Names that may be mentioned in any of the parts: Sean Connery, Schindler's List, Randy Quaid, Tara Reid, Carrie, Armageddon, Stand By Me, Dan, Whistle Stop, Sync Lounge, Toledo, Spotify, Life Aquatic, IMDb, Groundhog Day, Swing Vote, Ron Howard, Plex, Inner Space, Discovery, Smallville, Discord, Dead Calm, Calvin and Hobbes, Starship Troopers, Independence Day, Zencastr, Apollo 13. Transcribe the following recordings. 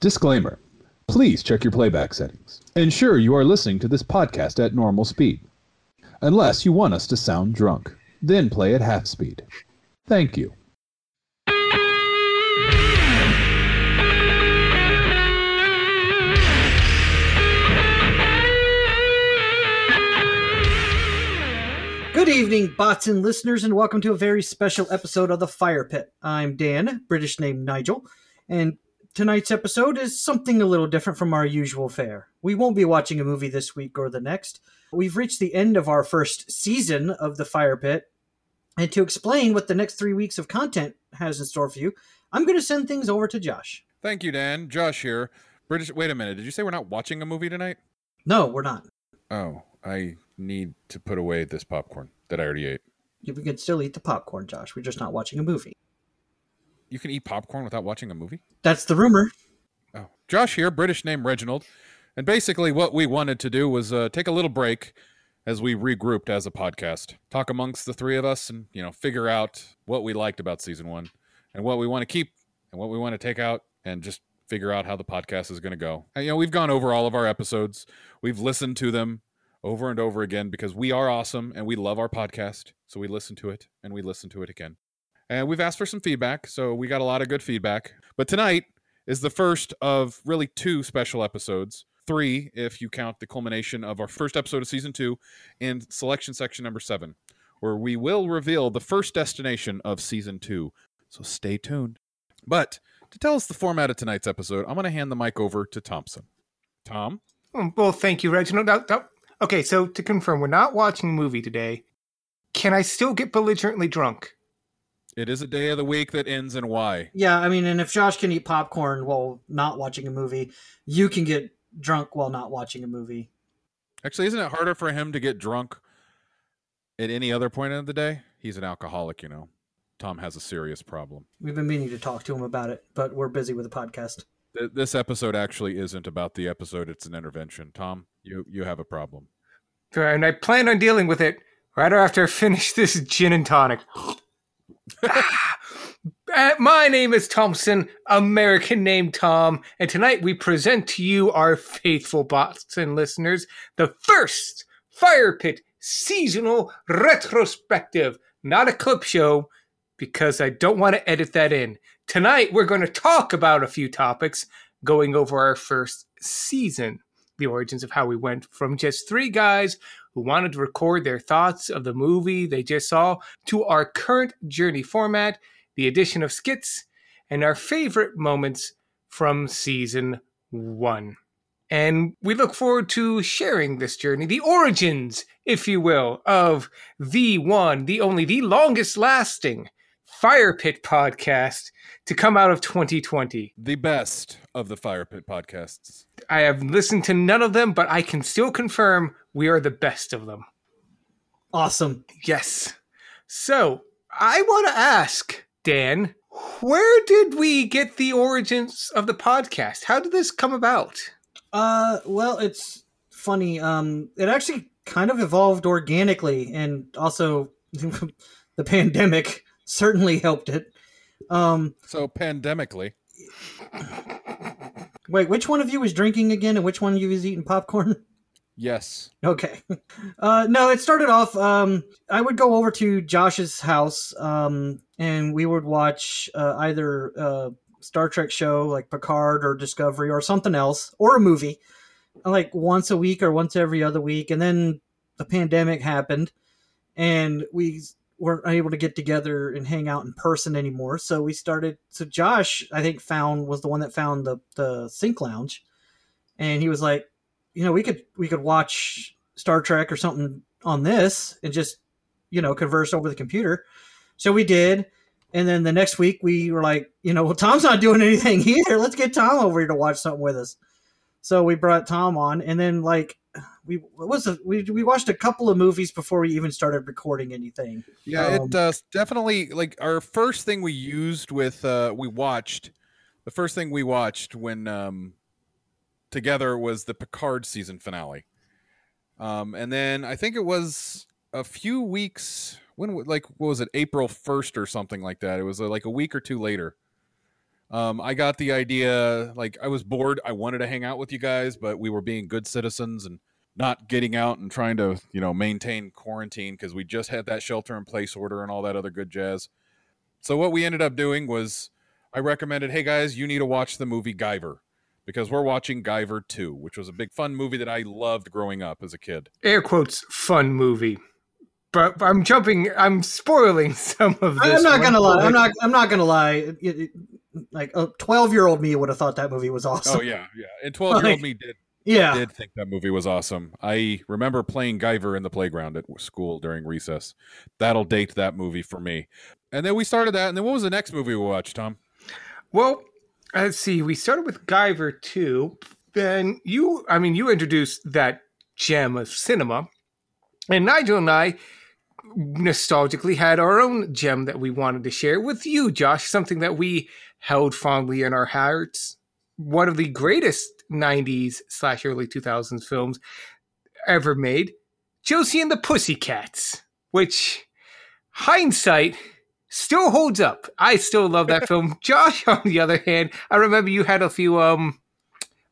Disclaimer. Please check your playback settings. Ensure you are listening to this podcast at normal speed. Unless you want us to sound drunk. Then play at half speed. Thank you. Good evening, bots and listeners, and welcome to a very special episode of The Fire Pit. I'm Dan, British name Nigel, and tonight's episode is something a little different from our usual fare. We won't be watching a movie this week or the next. We've reached the end of our first season of The Fire Pit, and to explain what the next 3 weeks of content has in store for you, I'm going to send things over to Josh. Thank you, Dan. Josh here. British. Wait a minute. Did you say we're not watching a movie tonight? No, we're not. Oh, I need to put away this popcorn that I already ate. Yeah, we can still eat the popcorn, Josh. We're just not watching a movie. You can eat popcorn without watching a movie? That's the rumor. Oh, Josh here, British name Reginald. And basically what we wanted to do was take a little break as we regrouped as a podcast. Talk amongst the three of us and, figure out what we liked about season one and what we want to keep and what we want to take out and just figure out how the podcast is going to go. And, we've gone over all of our episodes. We've listened to them over and over again because we are awesome and we love our podcast. So we listen to it and we listen to it again. And we've asked for some feedback, so we got a lot of good feedback. But tonight is the first of really two special episodes. Three, if you count the culmination of our first episode of season two in selection section number 7, where we will reveal the first destination of season 2. So stay tuned. But to tell us the format of tonight's episode, I'm going to hand the mic over to Thompson. Tom? Well, thank you, Reginald. No. Okay, so to confirm, we're not watching a movie today. Can I still get belligerently drunk? It is a day of the week that ends in Y. Yeah, and if Josh can eat popcorn while not watching a movie, you can get drunk while not watching a movie. Actually, isn't it harder for him to get drunk at any other point of the day? He's an alcoholic, Tom has a serious problem. We've been meaning to talk to him about it, but we're busy with the podcast. This episode actually isn't about the episode. It's an intervention. Tom, you have a problem. And I plan on dealing with it right after I finish this gin and tonic. My name is Thompson, American name Tom, and tonight we present to you, our faithful bots and listeners, the first Fire Pit seasonal retrospective, not a clip show, because I don't want to edit that in. Tonight we're going to talk about a few topics going over our first season, the origins of how we went from just three guys who wanted to record their thoughts of the movie they just saw to our current journey format, the addition of skits, and our favorite moments from season 1. And we look forward to sharing this journey, the origins, if you will, of the one, the only, the longest lasting Fire Pit podcast to come out of 2020. The best of the Fire Pit podcasts. I have listened to none of them, but I can still confirm we are the best of them. Awesome. Yes. So I want to ask, Dan, where did we get the origins of the podcast? How did this come about? Well, it's funny. It actually kind of evolved organically, and also the pandemic certainly helped it. So pandemically. Wait, which one of you was drinking again and which one of you was eating popcorn? Yes. Okay. No, it started off, I would go over to Josh's house and we would watch either a Star Trek show like Picard or Discovery or something else, or a movie, like once a week or once every other week. And then the pandemic happened and we weren't able to get together and hang out in person anymore. So we started, Josh, I think was the one that found the Sync Lounge. And he was like, we could watch Star Trek or something on this and just, converse over the computer. So we did. And then the next week we were like, well, Tom's not doing anything here. Let's get Tom over here to watch something with us. So we brought Tom on, and then we watched a couple of movies before we even started recording anything. Yeah, it definitely, like, our first thing we used with the first thing we watched when together was the Picard season finale. And then I think it was a few weeks when, April 1st or something like that. It was like a week or two later I got the idea, like, I was bored. I wanted to hang out with you guys, but we were being good citizens and not getting out and trying to, you know, maintain quarantine because we just had that shelter in place order and all that other good jazz. So what we ended up doing was I recommended, hey guys, you need to watch the movie Guyver because we're watching Guyver 2, which was a big fun movie that I loved growing up as a kid. Air quotes, fun movie. But I'm jumping. I'm spoiling some of this. I'm not gonna lie. I'm not gonna lie. Like a 12-year-old me would have thought that movie was awesome. Oh yeah, yeah. And 12-year-old me did think that movie was awesome. I remember playing Guyver in the playground at school during recess. That'll date that movie for me. And then we started that. And then what was the next movie we watched, Tom? Well, let's see. We started with Guyver 2. Then you introduced that gem of cinema, and Nigel and I nostalgically had our own gem that we wanted to share with you, Josh, something that we held fondly in our hearts. One of the greatest 90s/early 2000s films ever made, Josie and the Pussycats, which hindsight still holds up. I still love that film. Josh, on the other hand, I remember you had a few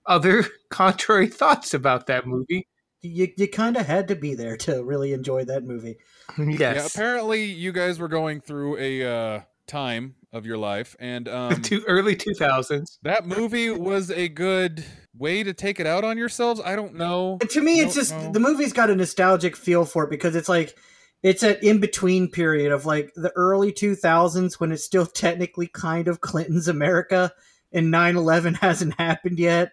other contrary thoughts about that movie. You kind of had to be there to really enjoy that movie. Yes. Yeah, apparently you guys were going through a time of your life, and early 2000s. That movie was a good way to take it out on yourselves. I don't know. To me, it's just the movie's got a nostalgic feel for it because it's like it's an in between period of like the early 2000s when it's still technically kind of Clinton's America, and 9/11 hasn't happened yet,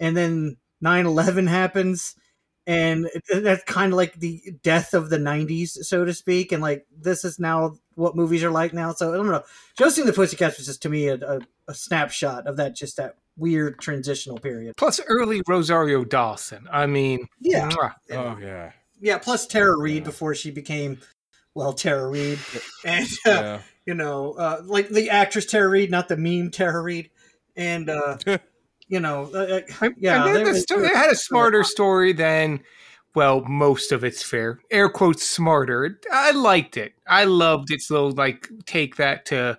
and then 9/11 happens. And that's kind of like the death of the 90s, so to speak. And like, this is now what movies are like now. So I don't know. Josie and the Pussycats was just, to me, a snapshot of that, just that weird transitional period. Plus early Rosario Dawson. I mean, yeah. Oh, yeah. Yeah. Plus Tara Reid before she became, well, Tara Reid. And, like the actress Tara Reid, not the meme Tara Reid. And, you know, it had a smarter story than, well, most of it's fair. Air quotes smarter. I liked it. I loved its little, like, take that to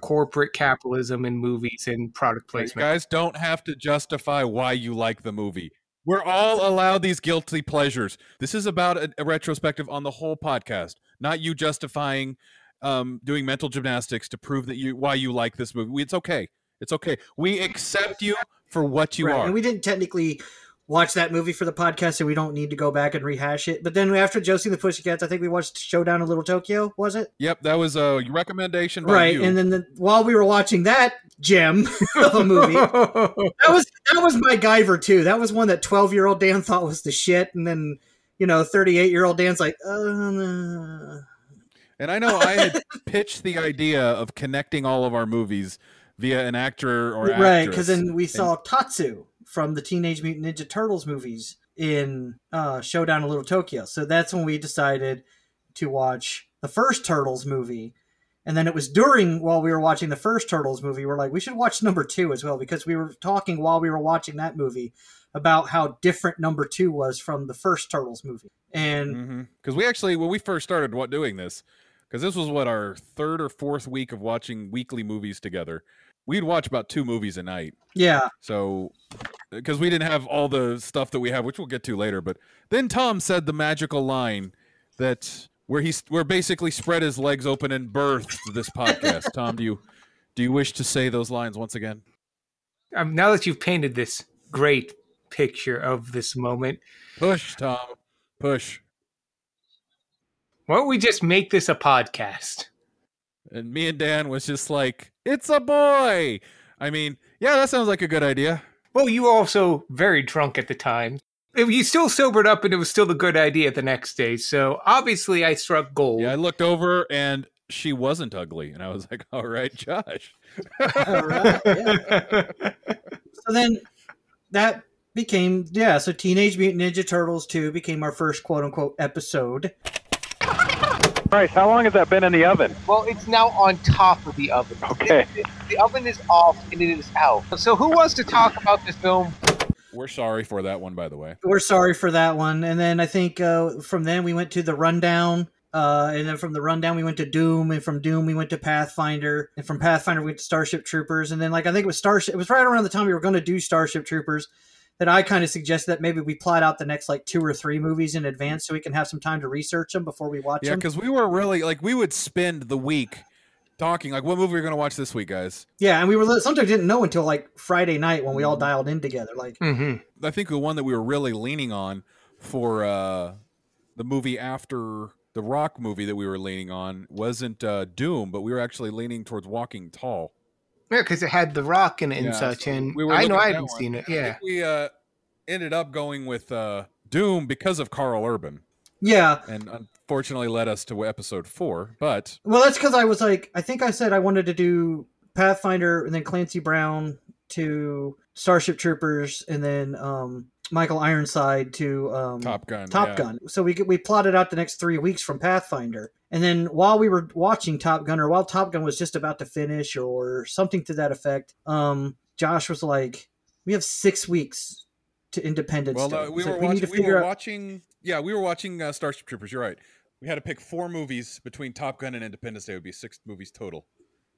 corporate capitalism in movies and product placement. You guys don't have to justify why you like the movie. We're all allowed these guilty pleasures. This is about a retrospective on the whole podcast, not you justifying doing mental gymnastics to prove that why you like this movie. It's okay. It's okay. We accept you for what you are. And we didn't technically watch that movie for the podcast, so we don't need to go back and rehash it. But then after Josie and the Pussycats, I think we watched Showdown in Little Tokyo, was it? Yep, that was a recommendation by you. And then while we were watching that gem of a movie, that was my Guyver too. That was one that 12-year-old Dan thought was the shit, and then 38-year-old Dan's like, no. And I know I had pitched the idea of connecting all of our movies via an actor or actress. Right, because then we saw Tatsu from the Teenage Mutant Ninja Turtles movies in Showdown in Little Tokyo. So that's when we decided to watch the first Turtles movie. And then it was while we were watching the first Turtles movie, we're like, we should watch number 2 as well, because we were talking while we were watching that movie about how different number 2 was from the first Turtles movie. And because we actually, when we first started doing this, because this was what, our third or fourth week of watching weekly movies together. We'd watch about 2 movies a night. Yeah. So, because we didn't have all the stuff that we have, which we'll get to later. But then Tom said the magical line that where basically spread his legs open and birthed this podcast. Tom, do you wish to say those lines once again? Now that you've painted this great picture of this moment, push, Tom, push. Why don't we just make this a podcast? And me and Dan was just like, it's a boy. I mean, yeah, that sounds like a good idea. Well, you were also very drunk at the time. You still sobered up, and it was still a good idea the next day. So obviously I struck gold. Yeah, I looked over and she wasn't ugly. And I was like, all right, Josh. All right, yeah. So then that became, so Teenage Mutant Ninja Turtles 2 became our first quote-unquote episode. Bryce, how long has that been in the oven? Well, it's now on top of the oven. Okay. The oven is off and it is out. So who wants to talk about this film? We're sorry for that one, by the way. And then I think from then we went to The Rundown, And then from the Rundown, we went to Doom, and from Doom, we went to Pathfinder, and from Pathfinder, we went to Starship Troopers. And then, like, I think it was Starship, it was right around the time we were going to do Starship Troopers that I kind of suggested that maybe we plot out the next, like, 2 or 3 movies in advance so we can have some time to research them before we watch them. Yeah, because we were really, like, we would spend the week talking, like, what movie are we going to watch this week, guys? Yeah, and we were sometimes didn't know until, like, Friday night when we all dialed in together. Like, I think the one that we were really leaning on for the movie after the Rock movie that we were leaning on wasn't Doom, but we were actually leaning towards Walking Tall. Yeah, because it had the Rock in it and such, and we I know I hadn't seen it. Yeah, I think we ended up going with Doom because of Carl Urban. Yeah, and unfortunately led us to episode 4. But well, that's because I was like, I think I said I wanted to do Pathfinder and then Clancy Brown to Starship Troopers and then Michael Ironside to Top Gun. So we plotted out the next 3 weeks from Pathfinder, and then while we were watching Top Gun, or while Top Gun was just about to finish, or something to that effect, Josh was like, "We have 6 weeks to Independence Day." Well, we were watching Starship Troopers. You're right. We had to pick 4 movies between Top Gun and Independence Day. It would be 6 movies total.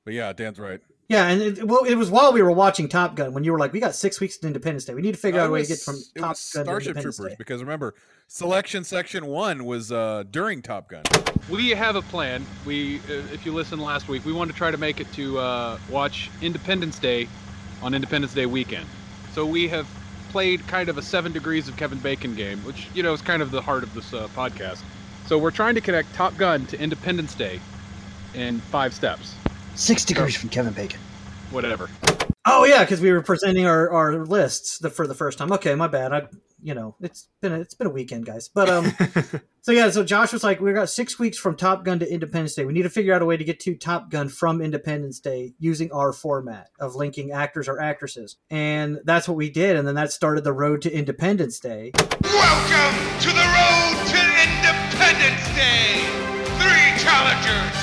But yeah, Dan's right. Yeah, and it was while we were watching Top Gun when you were like, "We got 6 weeks to Independence Day. We need to figure out a way to get from Top Gun to Independence Troopers Day." Because remember, section 1 was during Top Gun. We have a plan. We, if you listened last week, we wanted to try to make it to watch Independence Day on Independence Day weekend. So we have played kind of a 7 Degrees of Kevin Bacon game, which you know is kind of the heart of this podcast. So we're trying to connect Top Gun to Independence Day in 5 steps. 6 degrees from Kevin Bacon. Whatever. Oh yeah, because we were presenting our lists for the first time. Okay, my bad. It's been a weekend, guys. But so Josh was like, "We got 6 weeks from Top Gun to Independence Day. We need to figure out a way to get to Top Gun from Independence Day using our format of linking actors or actresses." And that's what we did, and then that started the road to Independence Day. Welcome to the road to Independence Day. 3 challengers.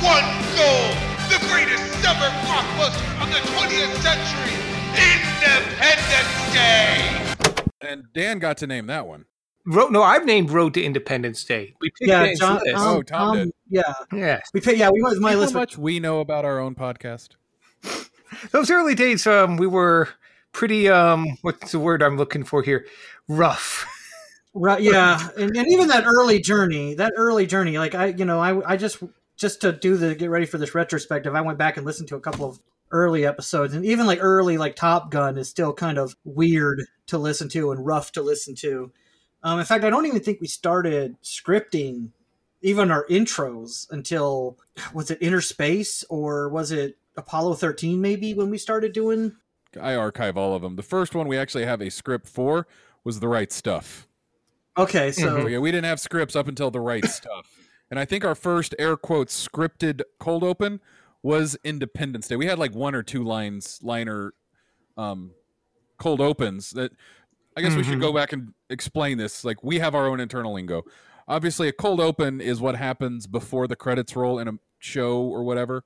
1 goal, the greatest summer blockbuster of the 20th century, Independence Day. And Dan got to name that one. I've named Road to Independence Day. We picked Dan's list. Tom did. Yeah. Yes. We went with my list. How much we know about our own podcast. Those early days, we were pretty, what's the word I'm looking for here? Rough. Right. Yeah. and even that early journey, like I just to get ready for this retrospective, I went back and listened to a couple of early episodes, and even like early like Top Gun is still kind of weird to listen to and rough to listen to. In fact, I don't even think we started scripting even our intros until, was it Inner Space or was it Apollo 13 maybe when we started doing? I archive all of them. The first one we actually have a script for was The Right Stuff. Okay, so... Mm-hmm. Yeah, we didn't have scripts up until The Right Stuff. And I think our first air quotes scripted cold open was Independence Day. We had like 1 or 2 liner cold opens that I guess we should go back and explain this. Like we have our own internal lingo. Obviously a cold open is what happens before the credits roll in a show or whatever.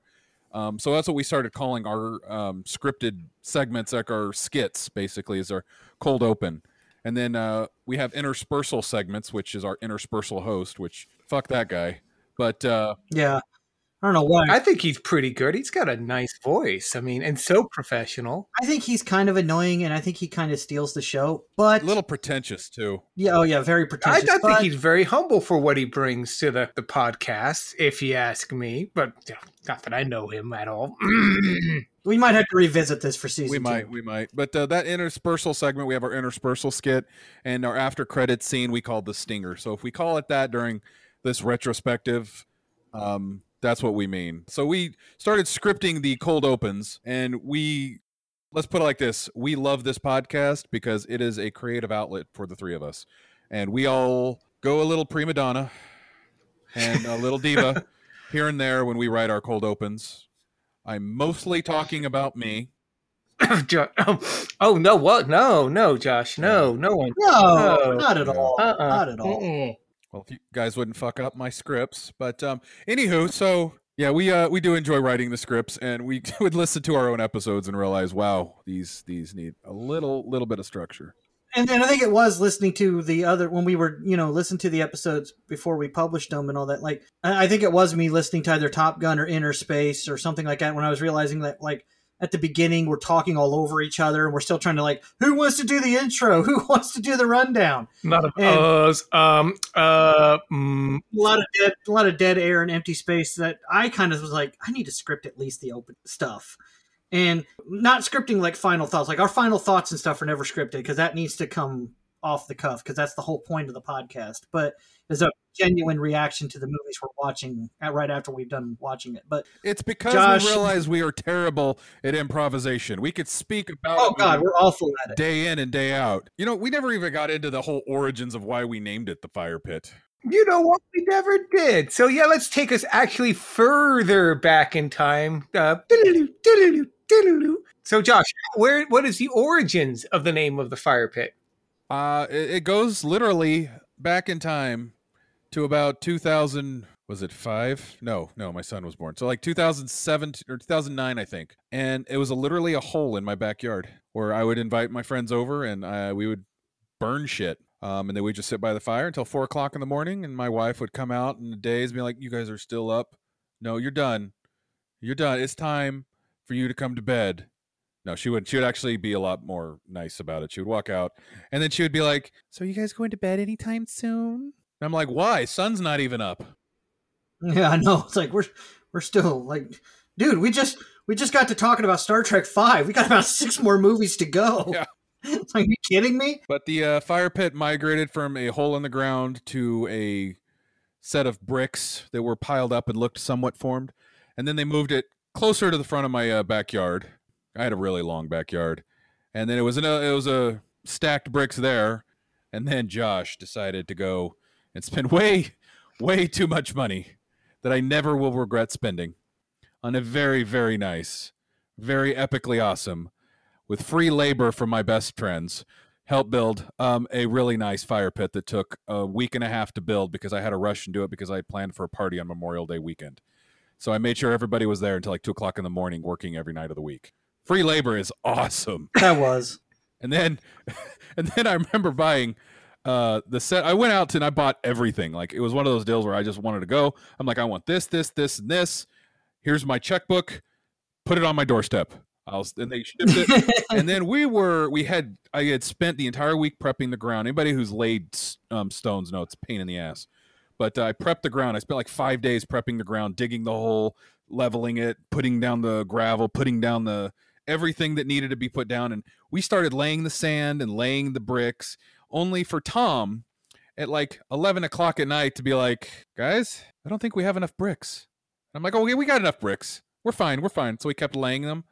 So that's what we started calling our scripted segments, like our skits basically is our cold open. And then we have interspersal segments, which is our interspersal host, which fuck that guy. But yeah, I don't know why. I think he's pretty good. He's got a nice voice. I mean, and so professional. I think he's kind of annoying, and I think he kind of steals the show. But a little pretentious too. Yeah. Oh yeah, very pretentious. I think he's very humble for what he brings to the podcast, if you ask me. But not that I know him at all. We might have to revisit this for season 2. We might. But that interspersal segment, we have our interspersal skit, and our after credits scene we call the stinger. So if we call it that during this retrospective, that's what we mean. So we started scripting the cold opens, and let's put it like this. We love this podcast because it is a creative outlet for the 3 of us. And we all go a little prima donna and a little diva here and there when we write our cold opens. I'm mostly talking about me. Oh, no, what? No, Josh. No one. No, not at all. Not at all. Mm-mm. Well, if you guys wouldn't fuck up my scripts. But anywho, so yeah, we do enjoy writing the scripts, and we would listen to our own episodes and realize, wow, these need a little bit of structure. And I think it was listening to the other, when we were, you know, listening to the episodes before we published them and all that. Like, I think it was me listening to either Top Gun or Inner Space or something like that when I was realizing that, like, at the beginning, we're talking all over each other and we're still trying to, like, who wants to do the intro? Who wants to do the rundown? A lot of dead air and empty space that I kind of was like, I need to script at least the open stuff. And not scripting like final thoughts, like our final thoughts and stuff are never scripted because that needs to come off the cuff because that's the whole point of the podcast. But there's a genuine reaction to the movies we're watching right after we've done watching it. But it's because Josh, we realize we are terrible at improvisation. We could speak about we're awful at it day in and day out. You know, we never even got into the whole origins of why we named it the Fire Pit. You know what? We never did. So yeah, let's take us actually further back in time. So Josh, what is the origins of the name of the Fire Pit? It goes literally back in time to about 2000. Was it five? No, my son was born. So like 2007 or 2009, I think. And it was literally a hole in my backyard where I would invite my friends over and we would burn shit. And then we'd just sit by the fire until 4:00 in the morning. And my wife would come out in the days and be like, you guys are still up. No, you're done. You're done. It's time for you to come to bed. No, she would actually be a lot more nice about it. She would walk out and then she would be like, so are you guys going to bed anytime soon? And I'm like, why? Sun's not even up. Yeah, I know. It's like, we're still like, dude, we just got to talking about Star Trek V. We got about 6 more movies to go. Yeah. Are you kidding me? But the fire pit migrated from a hole in the ground to a set of bricks that were piled up and looked somewhat formed. And then they moved it closer to the front of my backyard. I had a really long backyard, and then it was a stacked bricks there. And then Josh decided to go and spend way too much money that I never will regret spending on a very, very nice, very epically awesome, with free labor from my best friends, help build a really nice fire pit that took a week and a half to build because I had to rush and do it because I had planned for a party on Memorial Day weekend. So I made sure everybody was there until like 2:00 in the morning, working every night of the week. Free labor is awesome. That was. And then I remember buying the set. I went out and I bought everything. Like, it was one of those deals where I just wanted to go. I'm like, I want this, this, this, and this. Here's my checkbook. Put it on my doorstep. And they shipped it. And then I had spent the entire week prepping the ground. Anybody who's laid stones knows it's a pain in the ass. But I prepped the ground. I spent like 5 days prepping the ground, digging the hole, leveling it, putting down the gravel, putting down the everything that needed to be put down. And we started laying the sand and laying the bricks, only for Tom at like 11 o'clock at night to be like, guys, I don't think we have enough bricks. And I'm like, oh, yeah, we got enough bricks. We're fine. So we kept laying them,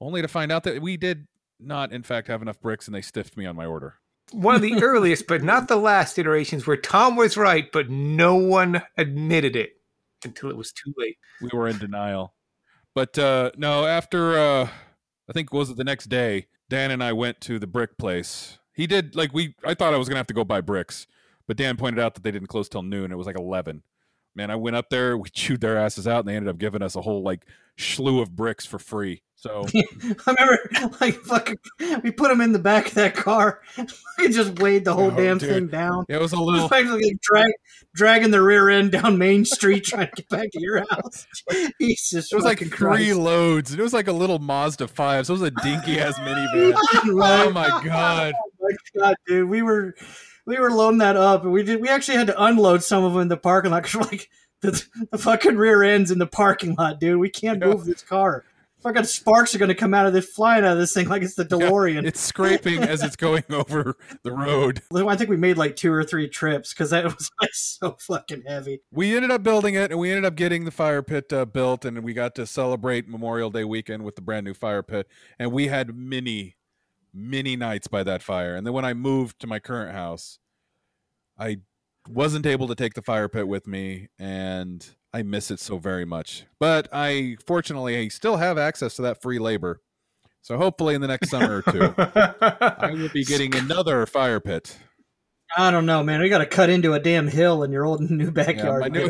only to find out that we did not, in fact, have enough bricks, and they stiffed me on my order. One of the earliest, but not the last iterations where Tom was right, but no one admitted it until it was too late. We were in denial. But no, after, I think was it the next day, Dan and I went to the brick place. He did, like, I thought I was going to have to go buy bricks, but Dan pointed out that they didn't close till noon. It was like 11. Man, I went up there, we chewed their asses out, and they ended up giving us a whole, like, slew of bricks for free. So I remember, like, fucking, we put them in the back of that car. We just weighed the whole thing down. It was a little dragging the rear end down Main Street trying to get back to your house. Jesus, it was like three loads. It was like a little Mazda 5. So it was a dinky ass minivan. Oh my god! Oh my god, dude, we were loading that up, and we actually had to unload some of them in the parking lot because we're like the fucking rear end's in the parking lot, dude. We can't move this car. Fucking sparks are going to come out of this, flying out of this thing like it's the DeLorean. Yeah, it's scraping as it's going over the road. I think we made like 2 or 3 trips because that was like so fucking heavy. We ended up building it, and we ended up getting the fire pit built, and we got to celebrate Memorial Day weekend with the brand new fire pit. And we had many, many nights by that fire. And then when I moved to my current house, I wasn't able to take the fire pit with me, and I miss it so very much. But I still have access to that free labor. So hopefully in the next summer or two, I will be getting another fire pit. I don't know, man. We got to cut into a damn hill in your old new backyard. Yeah,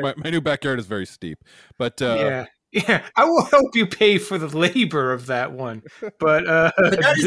my new backyard is very steep. But yeah, I will help you pay for the labor of that one. But that is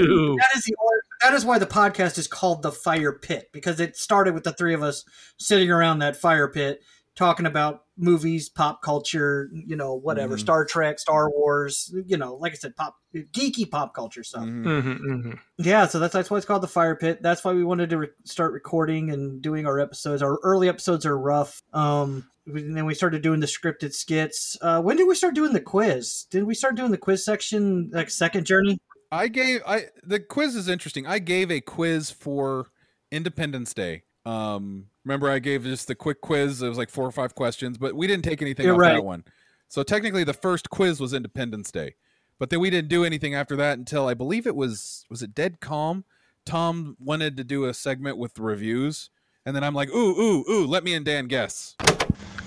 the origin That is why the podcast is called The Fire Pit, because it started with the three of us sitting around that fire pit talking about movies, pop culture, you know, whatever, mm-hmm. Star Trek, Star Wars, you know, like I said, geeky pop culture stuff. Mm-hmm, mm-hmm. Yeah, so that's why it's called The Fire Pit. That's why we wanted to start recording and doing our episodes. Our early episodes are rough. And then we started doing the scripted skits. When did we start doing the quiz? Did we start doing the quiz section, like second journey? The quiz is interesting. I gave a quiz for Independence Day. Remember I gave just the quick quiz. It was like 4 or 5 questions, but we didn't take anything off that one. So technically the first quiz was Independence Day, but then we didn't do anything after that until I believe it was it Dead Calm? Tom wanted to do a segment with the reviews. And then I'm like, ooh, let me and Dan guess.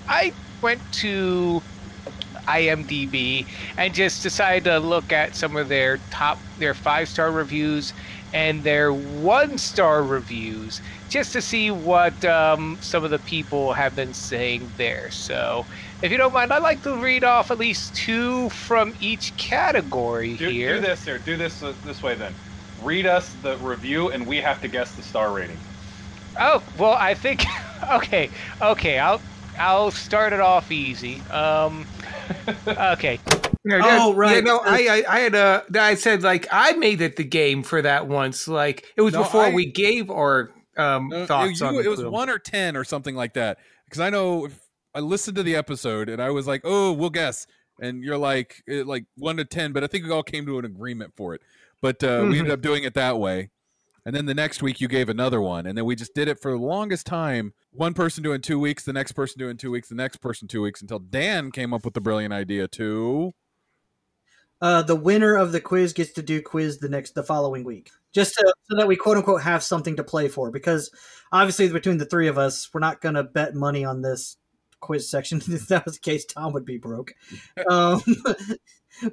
I went to IMDb and just decided to look at some of their 5-star reviews and their 1-star reviews just to see what some of the people have been saying there. So if you don't mind, I'd like to read off at least 2 from each category here. Do this way then. Read us the review and we have to guess the star rating. Oh, well, I think, okay, I'll start it off easy. Okay. Oh, right. Yeah, no, I said like I made it the game for that once. Like it was we gave our thoughts on it. It was 1 or 10 or something like that. Because I know I listened to the episode and I was like, oh, we'll guess. And you're like 1 to 10, but I think we all came to an agreement for it. But we ended up doing it that way. And then the next week you gave another one. And then we just did it for the longest time. One person doing 2 weeks, the next person doing 2 weeks, the next person 2 weeks, until Dan came up with the brilliant idea to... the winner of the quiz gets to do quiz the following week. Just so that we quote unquote have something to play for. Because obviously between the three of us, we're not going to bet money on this quiz section. If that was the case, Tom would be broke.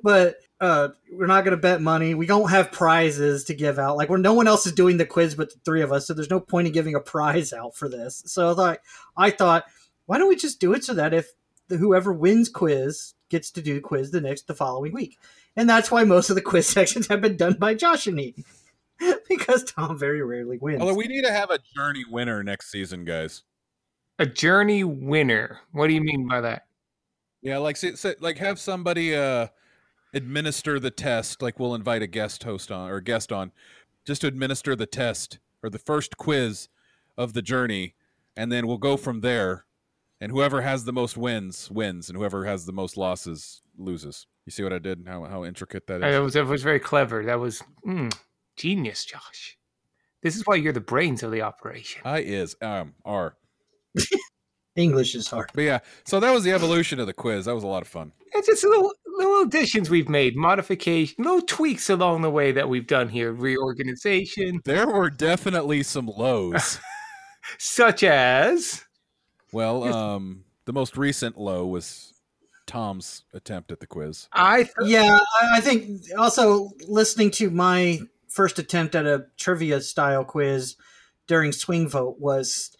But we're not going to bet money. We don't have prizes to give out. Like no one else is doing the quiz but the three of us, so there's no point in giving a prize out for this. So I thought, why don't we just do it so that if whoever wins quiz gets to do quiz the following week. And that's why most of the quiz sections have been done by Josh and me. Because Tom very rarely wins. Although we need to have a Journey winner next season, guys. A Journey winner? What do you mean by that? Yeah, like have somebody... administer the test, like we'll invite a guest on just to administer the test or the first quiz of the Journey, and then we'll go from there, and whoever has the most wins and whoever has the most losses loses. You see what I did and how intricate that is? It was very clever. That was genius, Josh. This is why you're the brains of the operation. Are English is hard. But yeah, so that was the evolution of the quiz. That was a lot of fun. It's just little additions we've made, modifications, little tweaks along the way that we've done here, reorganization. There were definitely some lows. Such as? Well, the most recent low was Tom's attempt at the quiz. I think also listening to my first attempt at a trivia-style quiz during Swing Vote was...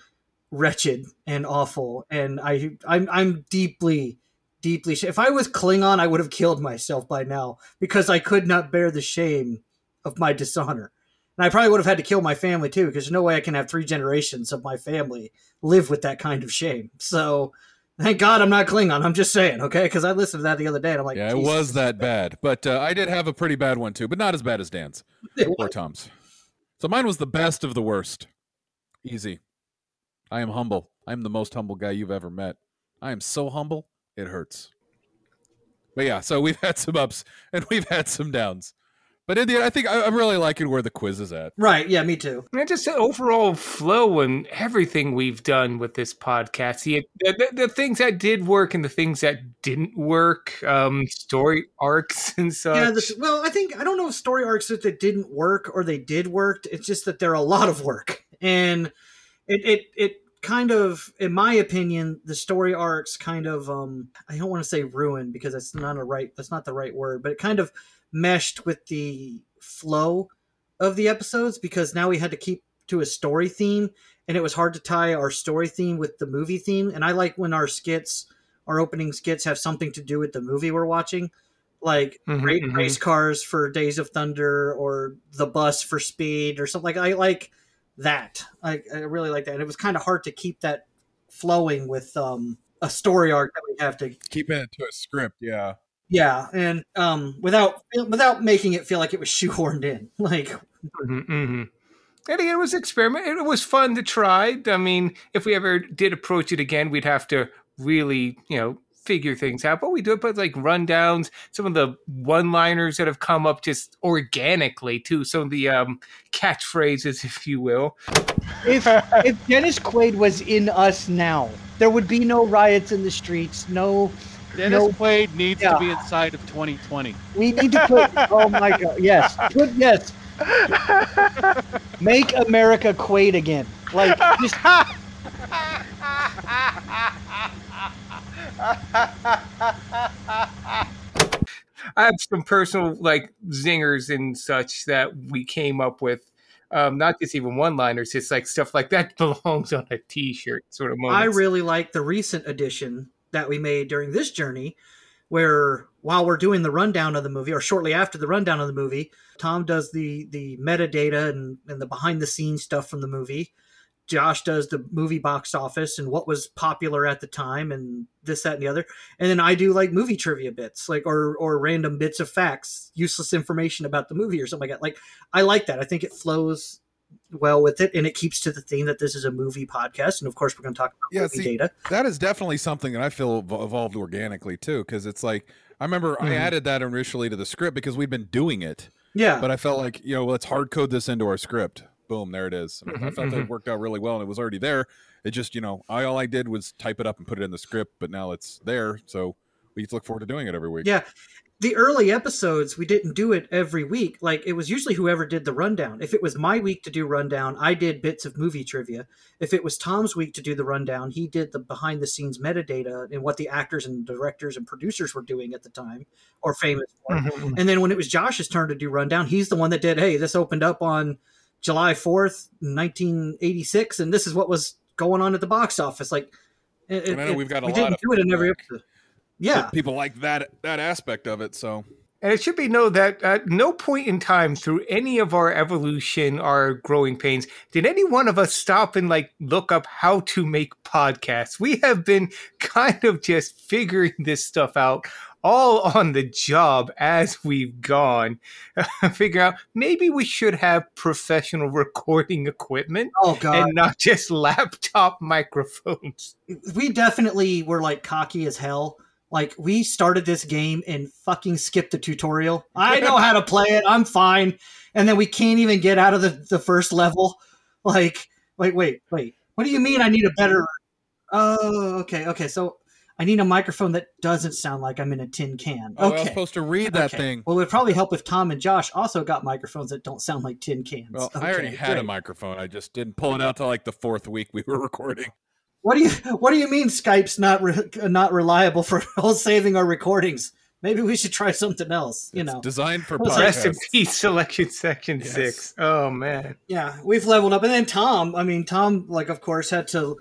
wretched and awful, and I'm deeply if I was Klingon I would have killed myself by now, because I could not bear the shame of my dishonor, and I probably would have had to kill my family too, because there's no way I can have 3 generations of my family live with that kind of shame. So thank God I'm not Klingon. I'm just saying, okay, because I listened to that the other day and I'm like, yeah, it was that bad. But I did have a pretty bad one too, but not as bad as Dan's or Tom's. So mine was the best of the worst. Easy. I am humble. I am the most humble guy you've ever met. I am so humble, it hurts. But yeah, so we've had some ups and we've had some downs. But in the end, I think I'm really liking where the quiz is at. Right, yeah, me too. And just the overall flow and everything we've done with this podcast. The things that did work and the things that didn't work, story arcs and such. Yeah, I don't know if story arcs that didn't work or they did work. It's just that they're a lot of work. And... It kind of, in my opinion, the story arcs kind of I don't want to say ruined, because that's not the right word, but it kind of meshed with the flow of the episodes, because now we had to keep to a story theme, and it was hard to tie our story theme with the movie theme. And I like when our opening skits have something to do with the movie we're watching. like race cars for Days of Thunder or the bus for Speed or something. Like I like that. I really like that. And it was kind of hard to keep that flowing with a story arc that we have to keep it to a script. Yeah. Yeah. And without making it feel like it was shoehorned in, like, and again, it was an experiment. It was fun to try. I mean, if we ever did approach it again, we'd have to really, figure things out. But we do it by like rundowns, some of the one-liners that have come up just organically too. Some of the catchphrases, if you will. If Dennis Quaid was in us now, there would be no riots in the streets. No. Dennis Quaid needs to be inside of 2020. We need to put. Oh my God! Yes. Put yes. Make America Quaid again. Like just. I have some personal like zingers and such that we came up with. Not just even one-liners, it's like stuff like that belongs on a t-shirt sort of moment. I really like the recent edition that we made during this journey where while we're doing the rundown of the movie or shortly after the rundown of the movie, Tom does the metadata and the behind the scenes stuff from the movie. Josh does the movie box office and what was popular at the time and this, that, and the other. And then I do like movie trivia bits, like, or random bits of facts, useless information about the movie or something like that. Like, I like that. I think it flows well with it and it keeps to the theme that this is a movie podcast. And of course we're going to talk about movie data. That is definitely something that I feel evolved organically too. Cause it's like, I remember I added that initially to the script because we'd been doing it. Yeah. But I felt like, let's hard code this into our script. Boom, there it is. I thought that worked out really well and it was already there. It just, all I did was type it up and put it in the script, but now it's there. So we look forward to doing it every week. Yeah. The early episodes, we didn't do it every week. Like it was usually whoever did the rundown. If it was my week to do rundown, I did bits of movie trivia. If it was Tom's week to do the rundown, he did the behind the scenes metadata and what the actors and directors and producers were doing at the time or famous for. And then when it was Josh's turn to do rundown, he's the one that did, hey, this opened up on July 4th, 1986, and this is what was going on at the box office. Like, we've got a we lot didn't of do it in every episode. Yeah, people like that aspect of it. So, and it should be known that at no point in time through any of our evolution, our growing pains, did any one of us stop and like look up how to make podcasts. We have been kind of just figuring this stuff out. All on the job as we've gone, figure out maybe we should have professional recording equipment and not just laptop microphones. We definitely were like cocky as hell. Like we started this game and fucking skipped the tutorial. I know how to play it. I'm fine. And then we can't even get out of the first level. Like, wait, what do you mean I need a better? Oh, okay. So I need a microphone that doesn't sound like I'm in a tin can. Oh, okay. I was supposed to read that thing. Well, it would probably help if Tom and Josh also got microphones that don't sound like tin cans. Well, I already had a microphone. I just didn't pull it out till like the fourth week we were recording. What do you mean Skype's not reliable for saving our recordings? Maybe we should try something else. It's designed for podcasts. Rest in peace, Selection 6. Oh man. Yeah, we've leveled up, and then Tom, like of course had to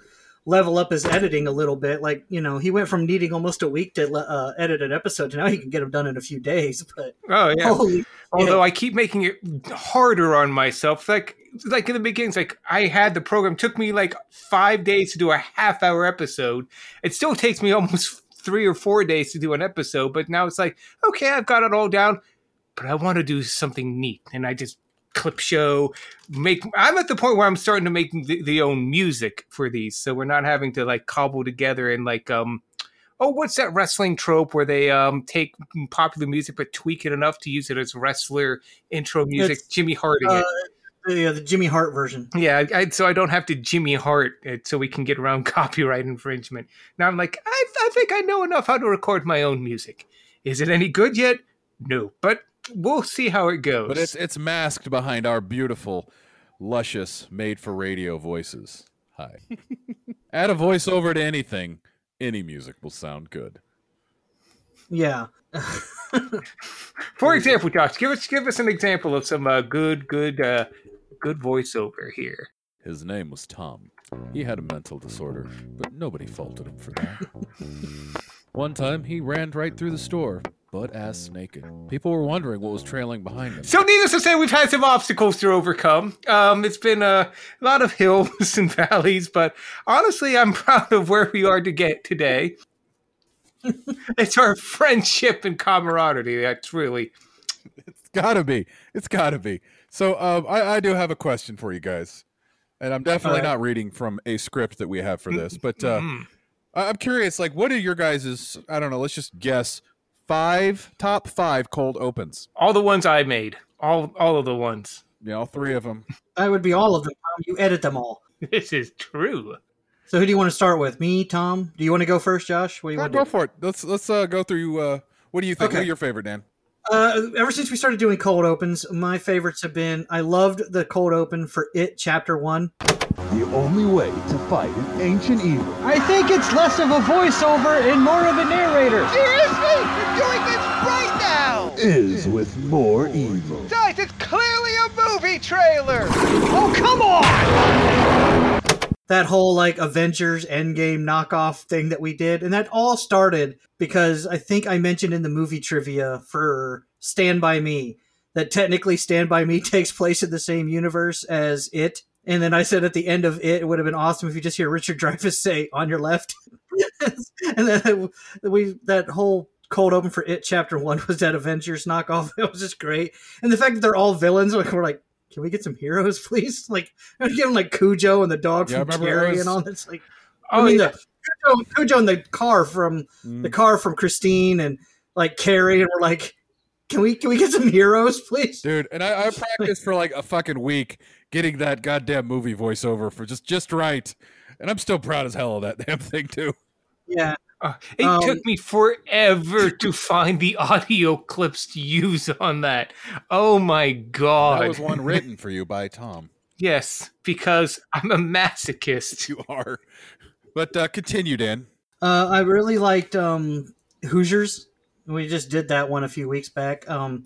level up his editing a little bit. Like, he went from needing almost a week to edit an episode to now he can get them done in a few days. But I keep making it harder on myself. Like in the beginning, it's like I had the program, took me like 5 days to do a half-hour episode. It still takes me almost 3 or 4 days to do an episode, but now it's like, okay, I've got it all down, but I want to do something neat. And I just clip show I'm at the point where I'm starting to make the own music for these, so we're not having to like cobble together and like what's that wrestling trope where they take popular music but tweak it enough to use it as wrestler intro music? It's Jimmy Hart the Jimmy Hart version. So I don't have to Jimmy Hart it, so we can get around copyright infringement. Now I'm like, I think I know enough how to record my own music. Is it any good yet? No, but we'll see how it goes. But it's masked behind our beautiful, luscious, made-for-radio voices. Hi. Add a voiceover to anything. Any music will sound good. Yeah. For example, Josh, give us an example of some good voiceover here. His name was Tom. He had a mental disorder, but nobody faulted him for that. One time, he ran right through the store. butt-ass naked. People were wondering what was trailing behind them. So needless to say, we've had some obstacles to overcome. It's been a lot of hills and valleys, but honestly, I'm proud of where we are to get today. It's our friendship and camaraderie that's really... It's gotta be. So I do have a question for you guys. And I'm definitely not reading from a script that we have for this, but I'm curious, like, what are your guys' let's just guess top five cold opens? All the ones I made. All of the ones. Yeah, all three of them. That would be all of them, Tom. You edit them all. This is true. So who do you want to start with? Me, Tom? Do you want to go first, Josh? What do you want to do? Go for it. Let's go through what do you think? Okay. Who's your favorite, Dan? Ever since we started doing cold opens, my favorites have been, I loved the cold open for It Chapter One. The only way to fight an ancient evil. I think it's less of a voiceover and more of a narrator. Seriously? You're doing this right now! Is with more evil. Guys, it's clearly a movie trailer! Oh, come on! That whole, Avengers Endgame knockoff thing that we did. And that all started because I think I mentioned in the movie trivia for Stand By Me that technically Stand By Me takes place in the same universe as It. And then I said at the end of It, it would have been awesome if you just hear Richard Dreyfuss say, on your left. And then that whole cold open for It Chapter One was that Avengers knockoff. It was just great. And the fact that they're all villains, we're like, can we get some heroes, please? I'd give them Cujo and the dog from Terry and all this. Cujo and the car from Christine and Carrie, and we're like, can we get some heroes, please, dude? And I practiced for a fucking week getting that goddamn movie voiceover for just right, and I'm still proud as hell of that damn thing too. Yeah. It took me forever to find the audio clips to use on that. Oh, my God. That was one written for you by Tom. Yes, because I'm a masochist. You are. But continue, Dan. I really liked Hoosiers. We just did that one a few weeks back. I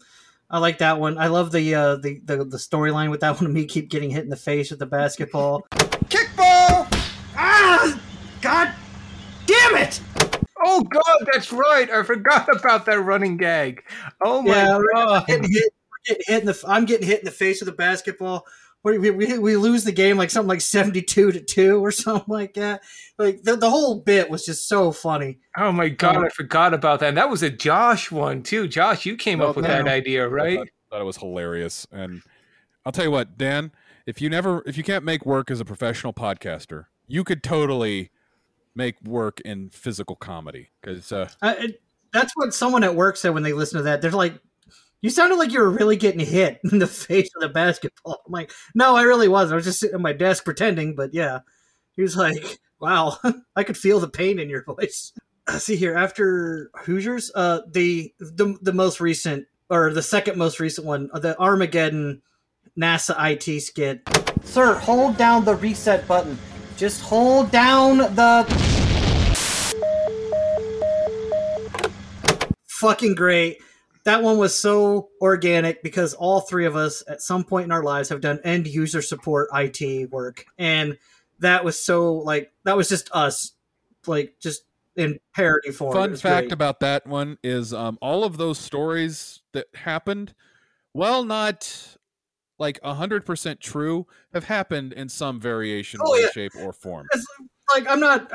like that one. I love the storyline with that one of me keep getting hit in the face with the basketball. Kickball! Ah! God damn it! Oh, God, that's right. I forgot about that running gag. Oh, my God. I'm getting hit in the face with a basketball. We lose the game 72-2 or something like that. The whole bit was just so funny. Oh, my God, I forgot about that. And that was a Josh one, too. Josh, you came up with that idea, right? I thought it was hilarious. And I'll tell you what, Dan, if you can't make work as a professional podcaster, you could totally – make work in physical comedy, because that's what someone at work said when they listen to that. They're like, "You sounded like you were really getting hit in the face with a basketball." I'm like, "No, I really wasn't. I was just sitting at my desk pretending." But yeah, he was like, "Wow, I could feel the pain in your voice." See here, after Hoosiers, the most recent or the second most recent one, the Armageddon NASA IT skit. Sir, hold down the reset button. Just hold down the... Fucking great. That one was so organic because all three of us at some point in our lives have done end user support IT work. And that was so that was just us, just in parody form. Fun fact about that one is all of those stories that happened, well, not... 100% true have happened in some variation, shape, or form. I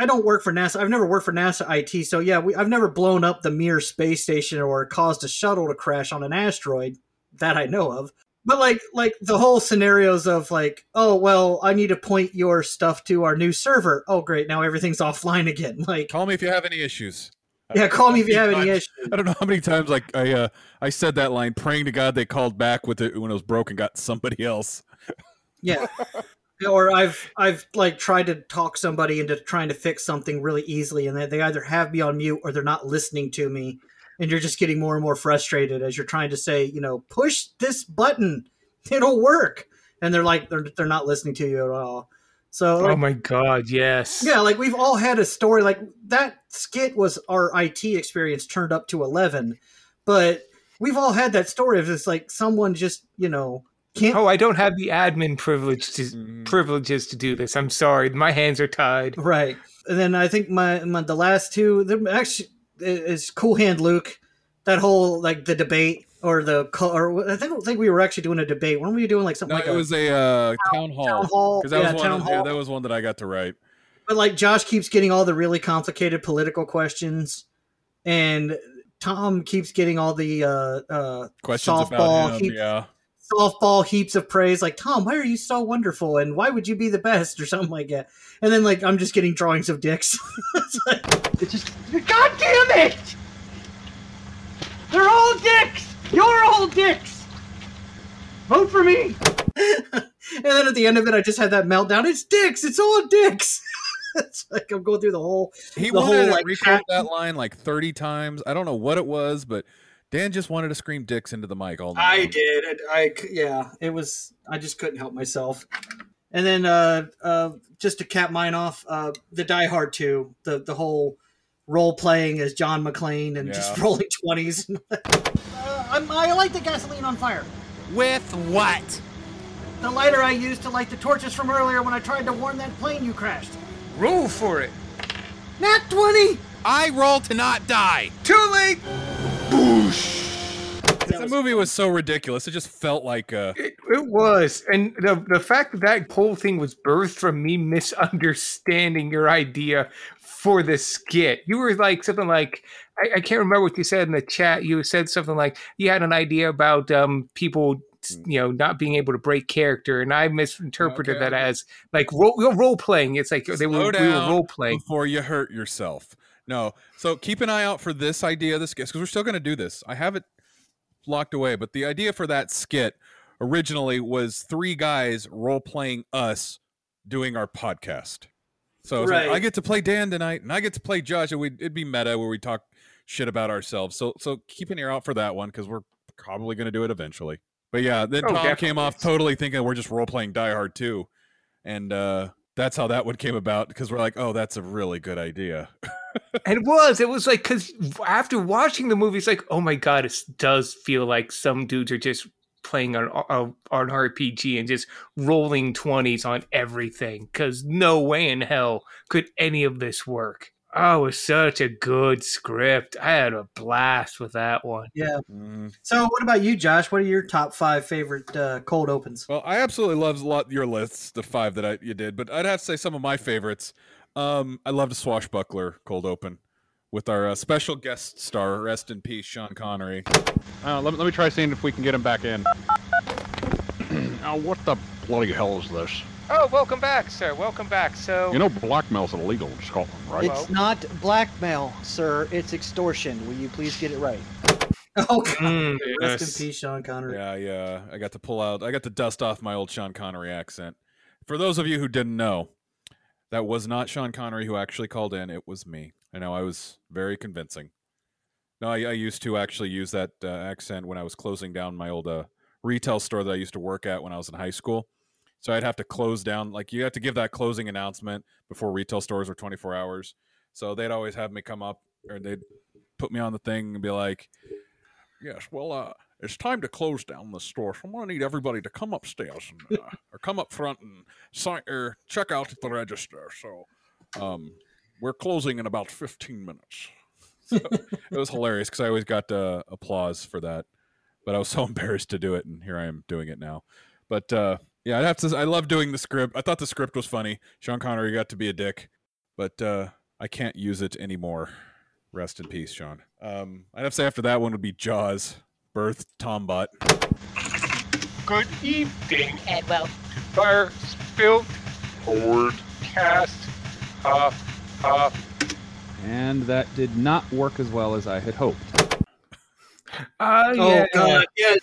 don't work for NASA. I've never worked for NASA IT. So yeah, I've never blown up the Mir space station or caused a shuttle to crash on an asteroid that I know of. But the whole scenarios of oh, well, I need to point your stuff to our new server. Oh, great. Now everything's offline again. Call me if you have any issues. Yeah, call me if you have any issues. I don't know how many times I said that line, praying to God they called back with it when it was broken, got somebody else. Yeah, or I've tried to talk somebody into trying to fix something really easily, and they either have me on mute or they're not listening to me, and you're just getting more and more frustrated as you're trying to say, push this button, it'll work, and they're not listening to you at all. So, oh my God, yes. Yeah, we've all had a story. That skit was our IT experience turned up to 11. But we've all had that story of just someone just, can't. Oh, I don't have the admin privileges to do this. I'm sorry. My hands are tied. Right. And then I think the last two, actually, is Cool Hand Luke that whole like the debate or the or I don't think we were actually doing a debate. Weren't we doing like something? No, like it was a town hall because that was one that I got to write. But like Josh keeps getting all the really complicated political questions, and Tom keeps getting all the questions about him, softball heaps of praise, like, Tom, why are you so wonderful and why would you be the best or something like that. And then like I'm just getting drawings of dicks. It's like, it's just, God damn it, they're all dicks, you're all dicks, vote for me. And then at the end of it I just had that meltdown. It's dicks, it's all dicks. It's like I'm going through the whole recount that line like 30 times. I don't know what it was, but Dan just wanted to scream dicks into the mic all night. I did. It was, I just couldn't help myself. And then just to cap mine off, the Die Hard 2, the whole role playing as John McClane and just rolling 20s. I light the gasoline on fire. With what? The lighter I used to light the torches from earlier when I tried to warn that plane you crashed. Roll for it. Nat 20. I roll to not die. Too late. The movie was so ridiculous. It just felt like it was. And the fact that whole thing was birthed from me misunderstanding your idea for the skit. You were like something like, I can't remember what you said in the chat. You said something like you had an idea about people, you know, not being able to break character, and I misinterpreted that as like role playing. It's like we were role playing before you hurt yourself. No, so keep an eye out for this idea, this skit, because we're still going to do this. I have it locked away, but the idea for that skit originally was three guys role-playing us doing our podcast. So right. I get to play Dan tonight, and I get to play Josh, and it'd be meta where we talk shit about ourselves. So keep an ear out for that one, because we're probably going to do it eventually. But yeah, then Tom came off totally thinking we're just role-playing Die Hard 2, and that's how that one came about, because we're like, oh, that's a really good idea. And it was like, because after watching the movie, it's like, oh my God, it does feel like some dudes are just playing on RPG and just rolling 20s on everything, because no way in hell could any of this work. Oh, it was such a good script. I had a blast with that one. Yeah. Mm. So what about you, Josh? What are your top 5 favorite cold opens? Well, I absolutely love your lists, the 5 that you did, but I'd have to say some of my favorites. I loved a Swashbuckler cold open with our special guest star, rest in peace, Sean Connery. Let me try seeing if we can get him back in. Oh, what the bloody hell is this? Oh, welcome back, sir. Welcome back. So blackmail's illegal in Scotland, right? It's not blackmail, sir. It's extortion. Will you please get it right? Oh, God. Yes. Rest in peace, Sean Connery. Yeah. I got to dust off my old Sean Connery accent. For those of you who didn't know, that was not Sean Connery who actually called in. It was me. I know I was very convincing. No, I used to actually use that accent when I was closing down my old retail store that I used to work at when I was in high school. So I'd have to close down. Like, you have to give that closing announcement before retail stores were 24 hours. So they'd always have me come up, or they'd put me on the thing and be like, yes, well, it's time to close down the store, so I'm going to need everybody to come upstairs and, or come up front and sign, or check out at the register. So we're closing in about 15 minutes. So it was hilarious because I always got applause for that, but I was so embarrassed to do it, and here I am doing it now. But yeah, I'd have to. I love doing the script. I thought the script was funny. Sean Connery got to be a dick, but I can't use it anymore. Rest in peace, Sean. I'd have to say after that one would be Jaws. Birth Tombot. Good evening, Edwell. Fire spilt. Forward. Cast. Up. And that did not work as well as I had hoped. Oh, God. Yes.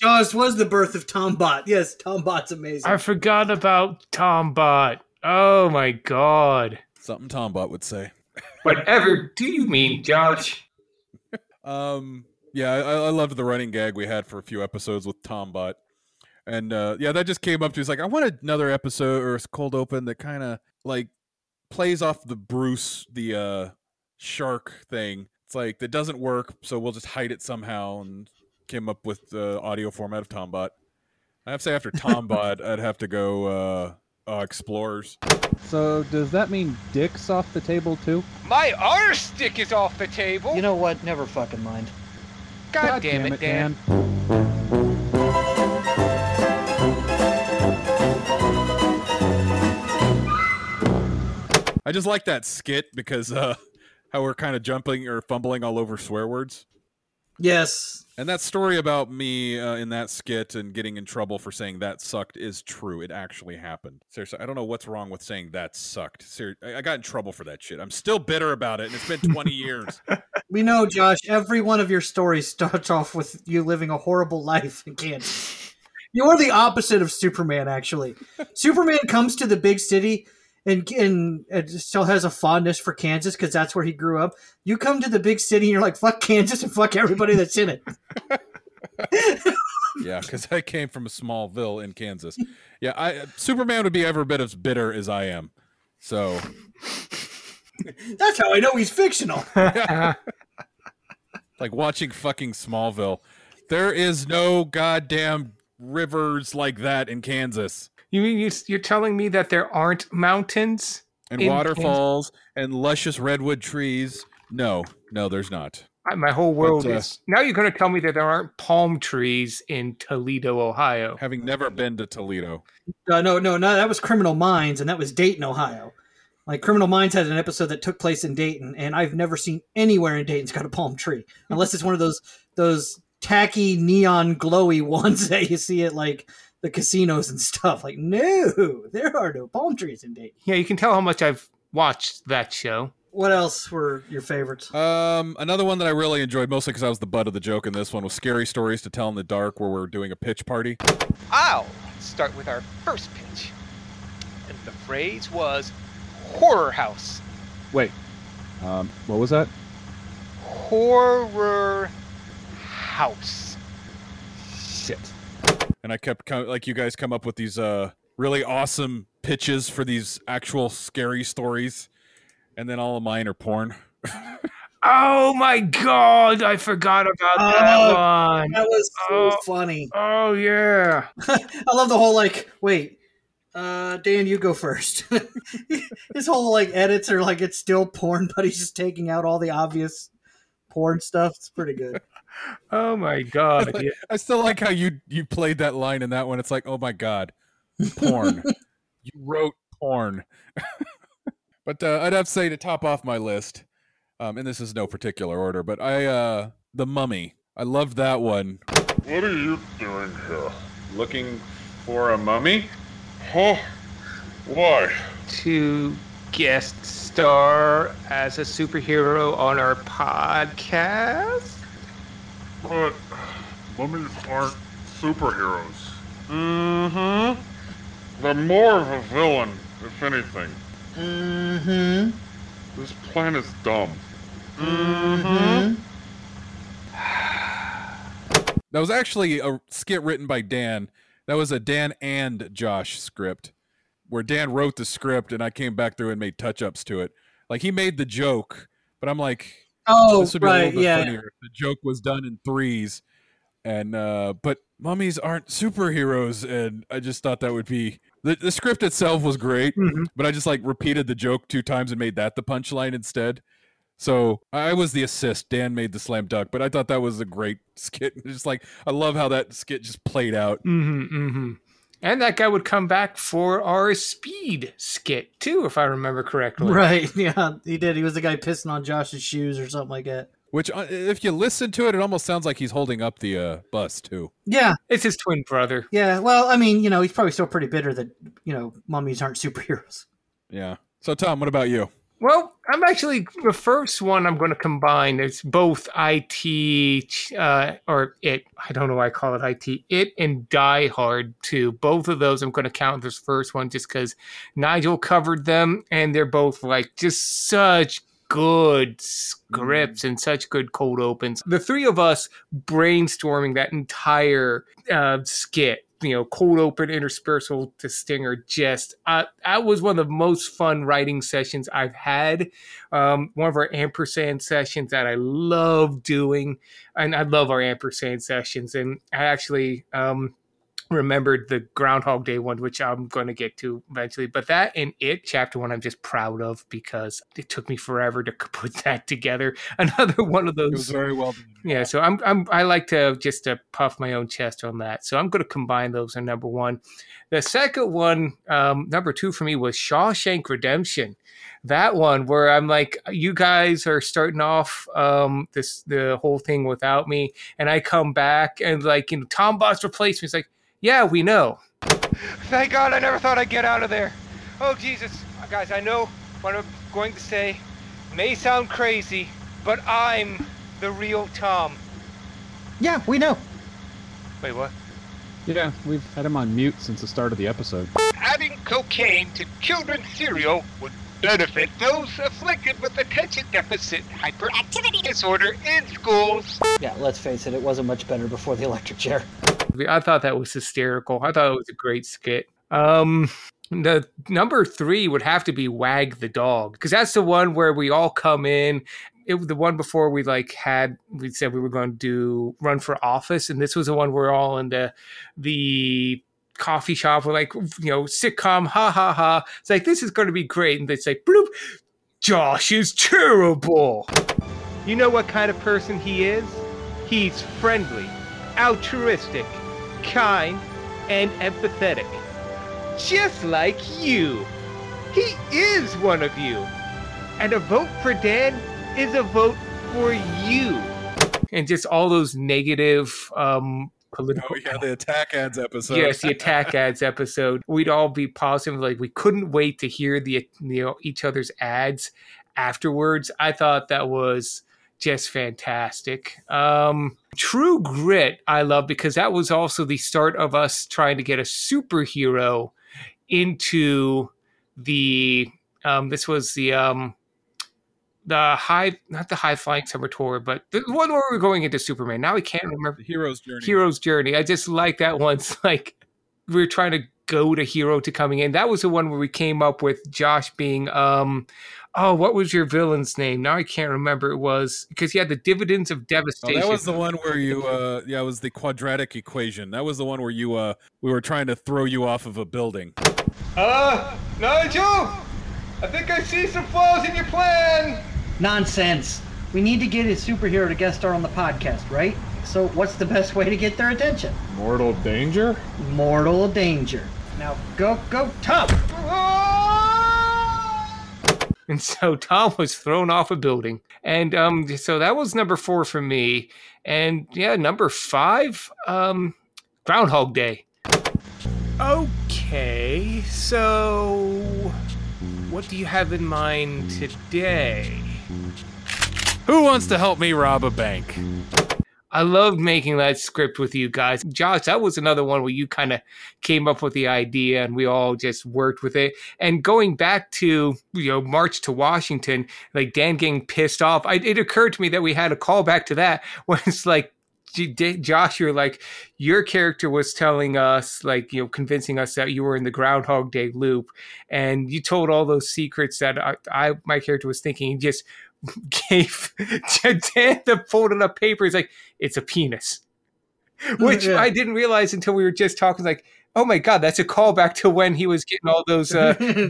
Jaws was the birth of Tombot. Yes, Tombot's amazing. I forgot about Tombot. Oh, my God. Something Tombot would say. Whatever do you mean, Josh? Yeah, I loved the running gag we had for a few episodes with Tombot. And yeah, that just came up to us like, I want another episode or a cold open that kind of like plays off the Bruce, the shark thing. It's like, that doesn't work, so we'll just hide it somehow, and came up with the audio format of Tombot. I have to say after Tombot, I'd have to go Explorers. So does that mean dick's off the table too? My arse dick is off the table! You know what? Never fucking mind. God damn it, Dan. I just like that skit because how we're kind of jumping or fumbling all over swear words. Yes. And that story about me in that skit and getting in trouble for saying that sucked is true. It actually happened. Seriously, I don't know what's wrong with saying that sucked. Seriously, I got in trouble for that shit. I'm still bitter about it, and it's been 20 years. We know, Josh, every one of your stories starts off with you living a horrible life in Kansas. You are the opposite of Superman, actually. Superman comes to the big city and still has a fondness for Kansas because that's where he grew up. You come to the big city and you're like, fuck Kansas and fuck everybody that's in it. Yeah, because I came from a small ville in Kansas. Yeah, Superman would be every bit as bitter as I am. So that's how I know he's fictional. Like watching fucking Smallville. There is no goddamn rivers like that in Kansas. You mean you're telling me that there aren't mountains and waterfalls and luscious redwood trees? No, there's not. My whole world is now. You're going to tell me that there aren't palm trees in Toledo, Ohio? Having never been to Toledo. No, that was Criminal Minds, and that was Dayton, Ohio. Like Criminal Minds had an episode that took place in Dayton, and I've never seen anywhere in Dayton's got a palm tree, unless it's one of those tacky neon glowy ones that you see at like the casinos and stuff. Like, no, there are no palm trees in Dayton. Yeah, you can tell how much I've watched that show. What else were your favorites? Another one that I really enjoyed, mostly because I was the butt of the joke in this one, was Scary Stories to Tell in the Dark, where we're doing a pitch party. Let's start with our first pitch. And the phrase was horror house. Wait, what was that? Horror house. Shit. And I kept you guys come up with these really awesome pitches for these actual scary stories. And then all of mine are porn. Oh my God. I forgot about that one. That was so funny. Oh yeah. I love the whole Dan, you go first. His whole edits are like, it's still porn, but he's just taking out all the obvious porn stuff. It's pretty good. Oh my God. Yeah. I still like how you played that line in that one. It's like, oh my God, porn. You wrote porn. But I'd have to say, to top off my list, and this is no particular order, but The Mummy. I loved that one. What are you doing here? Looking for a mummy? Huh? Why? To guest star as a superhero on our podcast? But mummies aren't superheroes. Mm-hmm. They're more of a villain, if anything. Mm-hmm. This plan is dumb. Mm-hmm. That was actually a skit written by Dan. That was a Dan and Josh script, where Dan wrote the script and I came back through and made touch-ups to it. Like, he made the joke, but I'm like, oh, this would be right, a little bit funnier. The joke was done in threes, and but mummies aren't superheroes, and I just thought that would be the script itself was great, mm-hmm. But I just repeated the joke 2 times and made that the punchline instead. So I was the assist. Dan made the slam dunk, but I thought that was a great skit. Just I love how that skit just played out. Mm-hmm, mm-hmm. And that guy would come back for our speed skit, too, if I remember correctly. Right, yeah, he did. He was the guy pissing on Josh's shoes or something like that. Which, if you listen to it, it almost sounds like he's holding up the bus, too. Yeah. It's his twin brother. Yeah, well, I mean, he's probably still pretty bitter that, mummies aren't superheroes. Yeah. So, Tom, what about you? Well, I'm actually, the first one I'm going to combine, it's both I don't know why I call it IT, It and Die Hard 2. Both of those I'm going to count this first one just because Nigel covered them, and they're both just such good scripts and such good cold opens. The three of us brainstorming that entire skit. Cold open, interspersal to stinger, just that was one of the most fun writing sessions I've had. One of our ampersand sessions that I love doing, and I love our ampersand sessions. And I actually remembered the Groundhog Day one, which I'm going to get to eventually. But that and It Chapter One, I'm just proud of because it took me forever to put that together. Another one of those. It was very well done. Yeah, so I like to just puff my own chest on that. So I'm going to combine those on number one. The second one, number two for me was Shawshank Redemption. That one where I'm like, you guys are starting off the whole thing without me, and I come back and like, you know, Tom Bot's replacement is like, yeah, we know. Thank God, I never thought I'd get out of there. Oh Jesus, guys, I know what I'm going to say may sound crazy, but I'm the real Tom. Yeah, we know. Wait, what? Yeah, we've had him on mute since the start of the episode. Adding cocaine to children's cereal would benefit those afflicted with attention deficit hyperactivity disorder in schools. Yeah, let's face it, it wasn't much better before the electric chair. I thought that was hysterical. I thought it was a great skit. The number three would have to be Wag the Dog, because that's the one where we all come in. It was the one before we said we were going to do run for office, and this was the one we're all in the coffee shop. We're like, you know, sitcom, ha ha ha. It's like, this is going to be great, and they say, bloop, Josh is terrible. You know what kind of person he is? He's friendly, altruistic, kind, and empathetic. Just like you. He is one of you. And a vote for Dan is a vote for you. And just all those negative political... Oh, yeah, the attack ads episode. Yes, the attack ads episode. We'd all be positive, like we couldn't wait to hear each other's ads afterwards. I thought that was... just fantastic. True Grit, I love, because that was also the start of us trying to get a superhero into the. This was the not the high flying summer tour, but the one where we're going into Superman. Now I can't remember. The Hero's Journey. Hero's Journey. I just like that one. It's like we're trying to go to hero to coming in. That was the one where we came up with Josh being. What was your villain's name? Now I can't remember. It was because he had the dividends of devastation. Oh, that was the one where you, it was the quadratic equation. That was the one where you, we were trying to throw you off of a building. Nigel, I think I see some flaws in your plan. Nonsense. We need to get a superhero to guest star on the podcast, right? So what's the best way to get their attention? Mortal danger? Mortal danger. Now go tough. And so Tom was thrown off a building. And so that was number four for me. And yeah, number five, Groundhog Day. Okay, so what do you have in mind today? Who wants to help me rob a bank? I loved making that script with you guys. Josh, that was another one where you kind of came up with the idea and we all just worked with it. And going back to, you know, March to Washington, like Dan getting pissed off, it occurred to me that we had a callback to that when it's like, Josh, you're like, your character was telling us, like, you know, convincing us that you were in the Groundhog Day loop. And you told all those secrets that my character was thinking. And just gave Dan the folded up paper. He's like, it's a penis, which yeah. I didn't realize until we were just talking, like, oh my God, that's a callback to when he was getting all those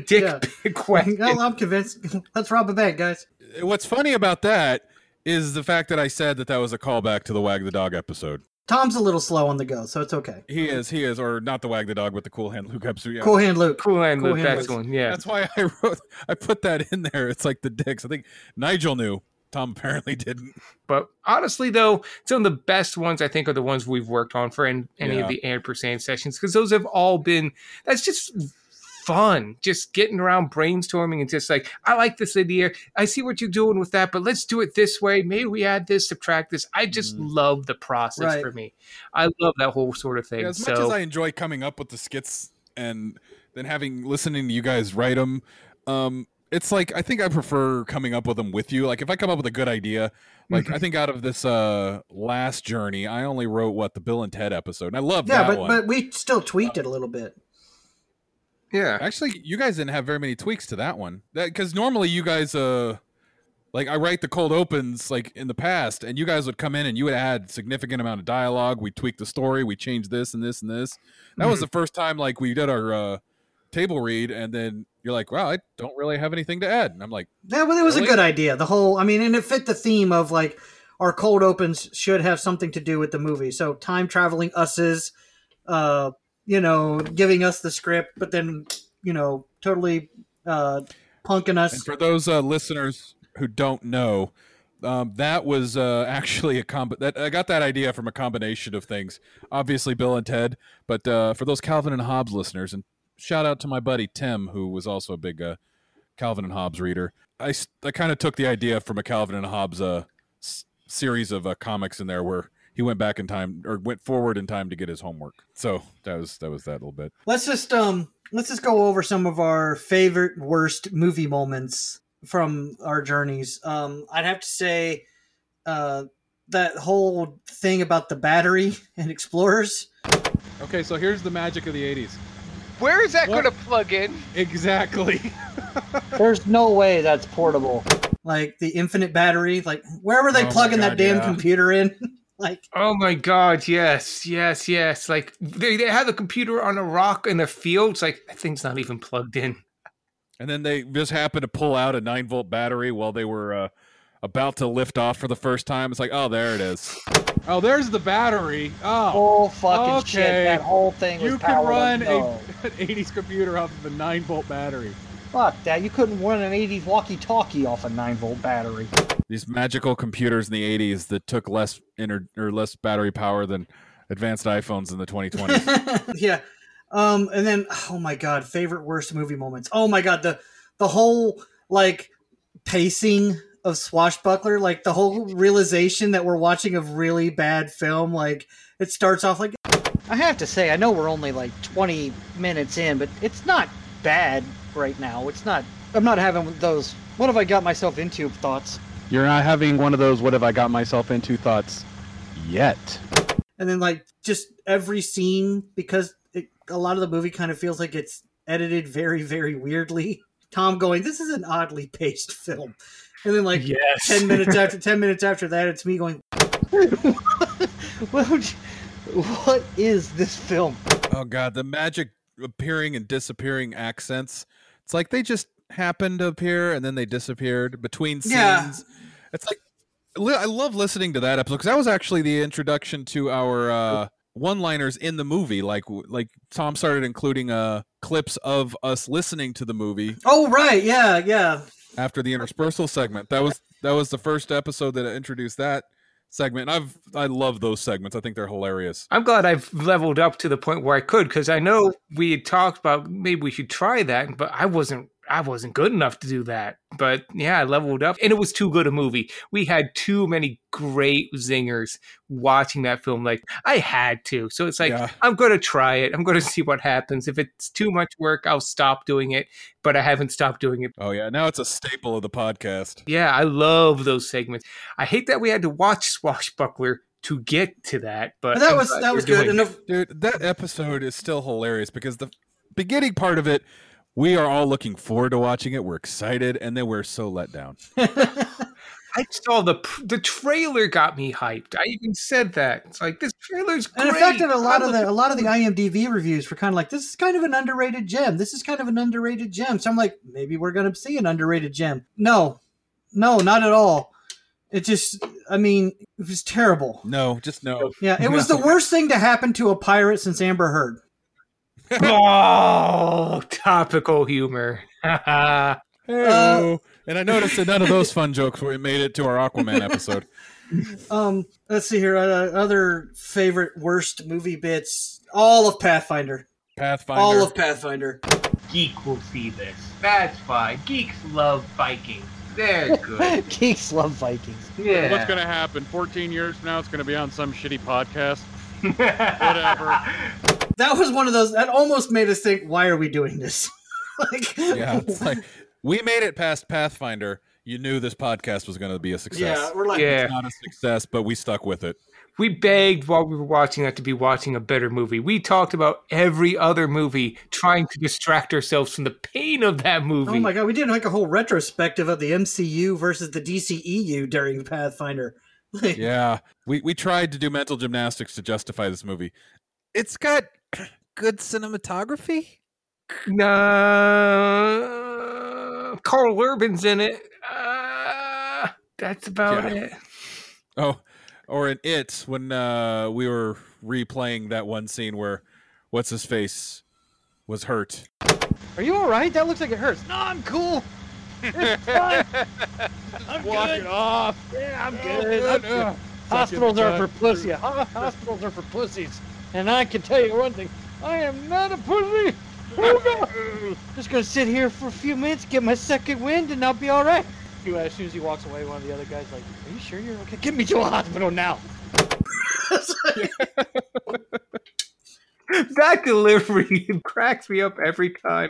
dick questions. Well, I'm convinced. Let's rob a bank, guys. What's funny about that is the fact that I said that was a callback to the Wag the Dog episode. Tom's a little slow on the go, so it's okay. He is, or not the Wag the Dog, but the Cool Hand Luke episode. Yeah. Cool Hand Luke, that's one, yeah. That's why I put that in there. It's like the dicks. I think Nigel knew. Tom apparently didn't. But honestly, though, some of the best ones, I think, are the ones we've worked on for any of the ampersand sessions, because those have all been, that's just fun. Just getting around brainstorming and just like, I like this idea. I see what you're doing with that, but let's do it this way. Maybe we add this, subtract this. I just love the process for me. I love that whole sort of thing. Yeah, much as I enjoy coming up with the skits and then listening to you guys write them, it's like, I think I prefer coming up with them with you. Like if I come up with a good idea, like I think out of this last journey, I only wrote the Bill and Ted episode. And I love that one. But we still tweaked it a little bit. Yeah, actually, you guys didn't have very many tweaks to that one. Because normally you guys, Like, I write the cold opens, like, in the past, and you guys would come in and you would add significant amount of dialogue. We tweaked the story. We changed this and this and this. That was the first time, like, we did our table read, and then you're like, wow, I don't really have anything to add. And I'm like... Yeah, well, it was a good idea. The whole... I mean, and it fit the theme of, like, our cold opens should have something to do with the movie. So, time-traveling us's, you know, giving us the script, but then, you know, totally punking us. And for those listeners... who don't know, that was actually I got that idea from a combination of things. Obviously, Bill and Ted, but for those Calvin and Hobbes listeners, and shout out to my buddy Tim, who was also a big Calvin and Hobbes reader. I kind of took the idea from a Calvin and Hobbes series of comics in there where he went back in time or went forward in time to get his homework. So that was that little bit. Let's just go over some of our favorite worst movie moments from our journeys. I'd have to say that whole thing about the battery and explorers. Okay, so here's the magic of the 80s. Where is that going to plug in? Exactly. There's no way that's portable. Like the infinite battery, like where were they plugging that damn computer in? Like, oh my God, yes. Like they had the computer on a rock in a field. It's like, that thing's not even plugged in. And then they just happened to pull out a 9-volt battery while they were about to lift off for the first time. It's like, oh, there it is. Oh, there's the battery. Oh, fucking shit. That whole thing was powered up. You can run an 80s computer off of a 9-volt battery. Fuck that. You couldn't run an 80s walkie-talkie off a 9-volt battery. These magical computers in the 80s that took less battery power than advanced iPhones in the 2020s. Yeah. And then, oh my God, favorite worst movie moments. Oh my God, the whole like pacing of Swashbuckler, like the whole realization that we're watching a really bad film. Like it starts off like, I have to say, I know we're only like 20 minutes in, but it's not bad right now. It's not, I'm not having those, what have I got myself into thoughts. You're not having one of those, what have I got myself into thoughts yet. And then like just every scene, because a lot of the movie kind of feels like it's edited very, very weirdly. Tom going, this is an oddly paced film. And then like 10 minutes after that, it's me going, what is this film? Oh God, the magic appearing and disappearing accents. It's like they just happened to appear and then they disappeared between scenes. Yeah. It's like, I love listening to that episode because that was actually the introduction to our, one-liners in the movie, like Tom started including clips of us listening to the movie. Oh right, yeah. After the interspersal segment, that was the first episode that introduced that segment. And I love those segments. I think they're hilarious. I'm glad I've leveled up to the point where I could, because I know we had talked about maybe we should try that, but I wasn't good enough to do that. But yeah, I leveled up and it was too good a movie. We had too many great zingers watching that film. Like I had to. So it's like, yeah. I'm going to try it. I'm going to see what happens. If it's too much work, I'll stop doing it. But I haven't stopped doing it. Oh yeah. Now it's a staple of the podcast. Yeah. I love those segments. I hate that we had to watch Swashbuckler to get to that. But that was good enough. Dude, that episode is still hilarious because the beginning part of it, we are all looking forward to watching it. We're excited, and then we're so let down. I saw the trailer got me hyped. I even said that. It's like, this trailer's great. And in fact, a lot of the IMDb reviews were kind of like, this is kind of an underrated gem. This is kind of an underrated gem. So I'm like, maybe we're going to see an underrated gem. No, not at all. It just, I mean, it was terrible. No, just no. Yeah, it was the worst thing to happen to a pirate since Amber Heard. Oh, topical humor. And I noticed that none of those fun jokes were made it to our Aquaman episode. Let's see here. Other favorite worst movie bits. All of Pathfinder. All of Pathfinder. Geek will see this. That's fine. Geeks love Vikings. They're good. Geeks love Vikings. Yeah. What's going to happen? 14 years from now, it's going to be on some shitty podcast. Whatever. That was one of those that almost made us think, why are we doing this? Like, yeah, it's like we made it past Pathfinder. You knew this podcast was going to be a success. Yeah, we're like, it's not a success, but we stuck with it. We begged while we were watching that to be watching a better movie. We talked about every other movie, trying to distract ourselves from the pain of that movie. Oh my God, we did like a whole retrospective of the MCU versus the DCEU during Pathfinder. Yeah, we tried to do mental gymnastics to justify this movie. It's got good cinematography? No. Carl Urban's in it. That's about it. Oh. Or in It, when we were replaying that one scene where What's-His-Face was hurt. Are you all right? That looks like it hurts. No, I'm cool. It's fine. I'm walking off. Yeah, I'm good. Hospitals are for pussy. Hospitals are for pussies. And I can tell you one thing. I am not a pussy. Just going to sit here for a few minutes, get my second wind, and I'll be all right. As soon as he walks away, one of the other guys like, "Are you sure you're okay? Get me to a hospital now." That delivery cracks me up every time.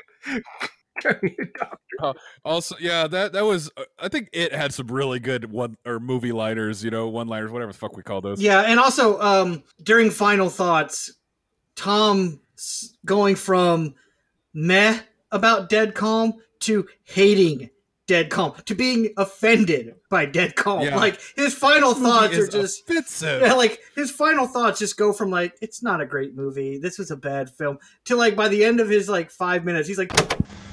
Also, yeah, that was. I think it had some really good one or movie liners, you know, one liners, whatever the fuck we call those. Yeah, and also during Final Thoughts, Tom going from meh about Dead Calm to hating Dead Calm to being offended by Dead Calm. Yeah. Like his final thoughts are just offensive. Yeah, like his final thoughts just go from like, it's not a great movie, this was a bad film, to like by the end of his like 5 minutes, he's like,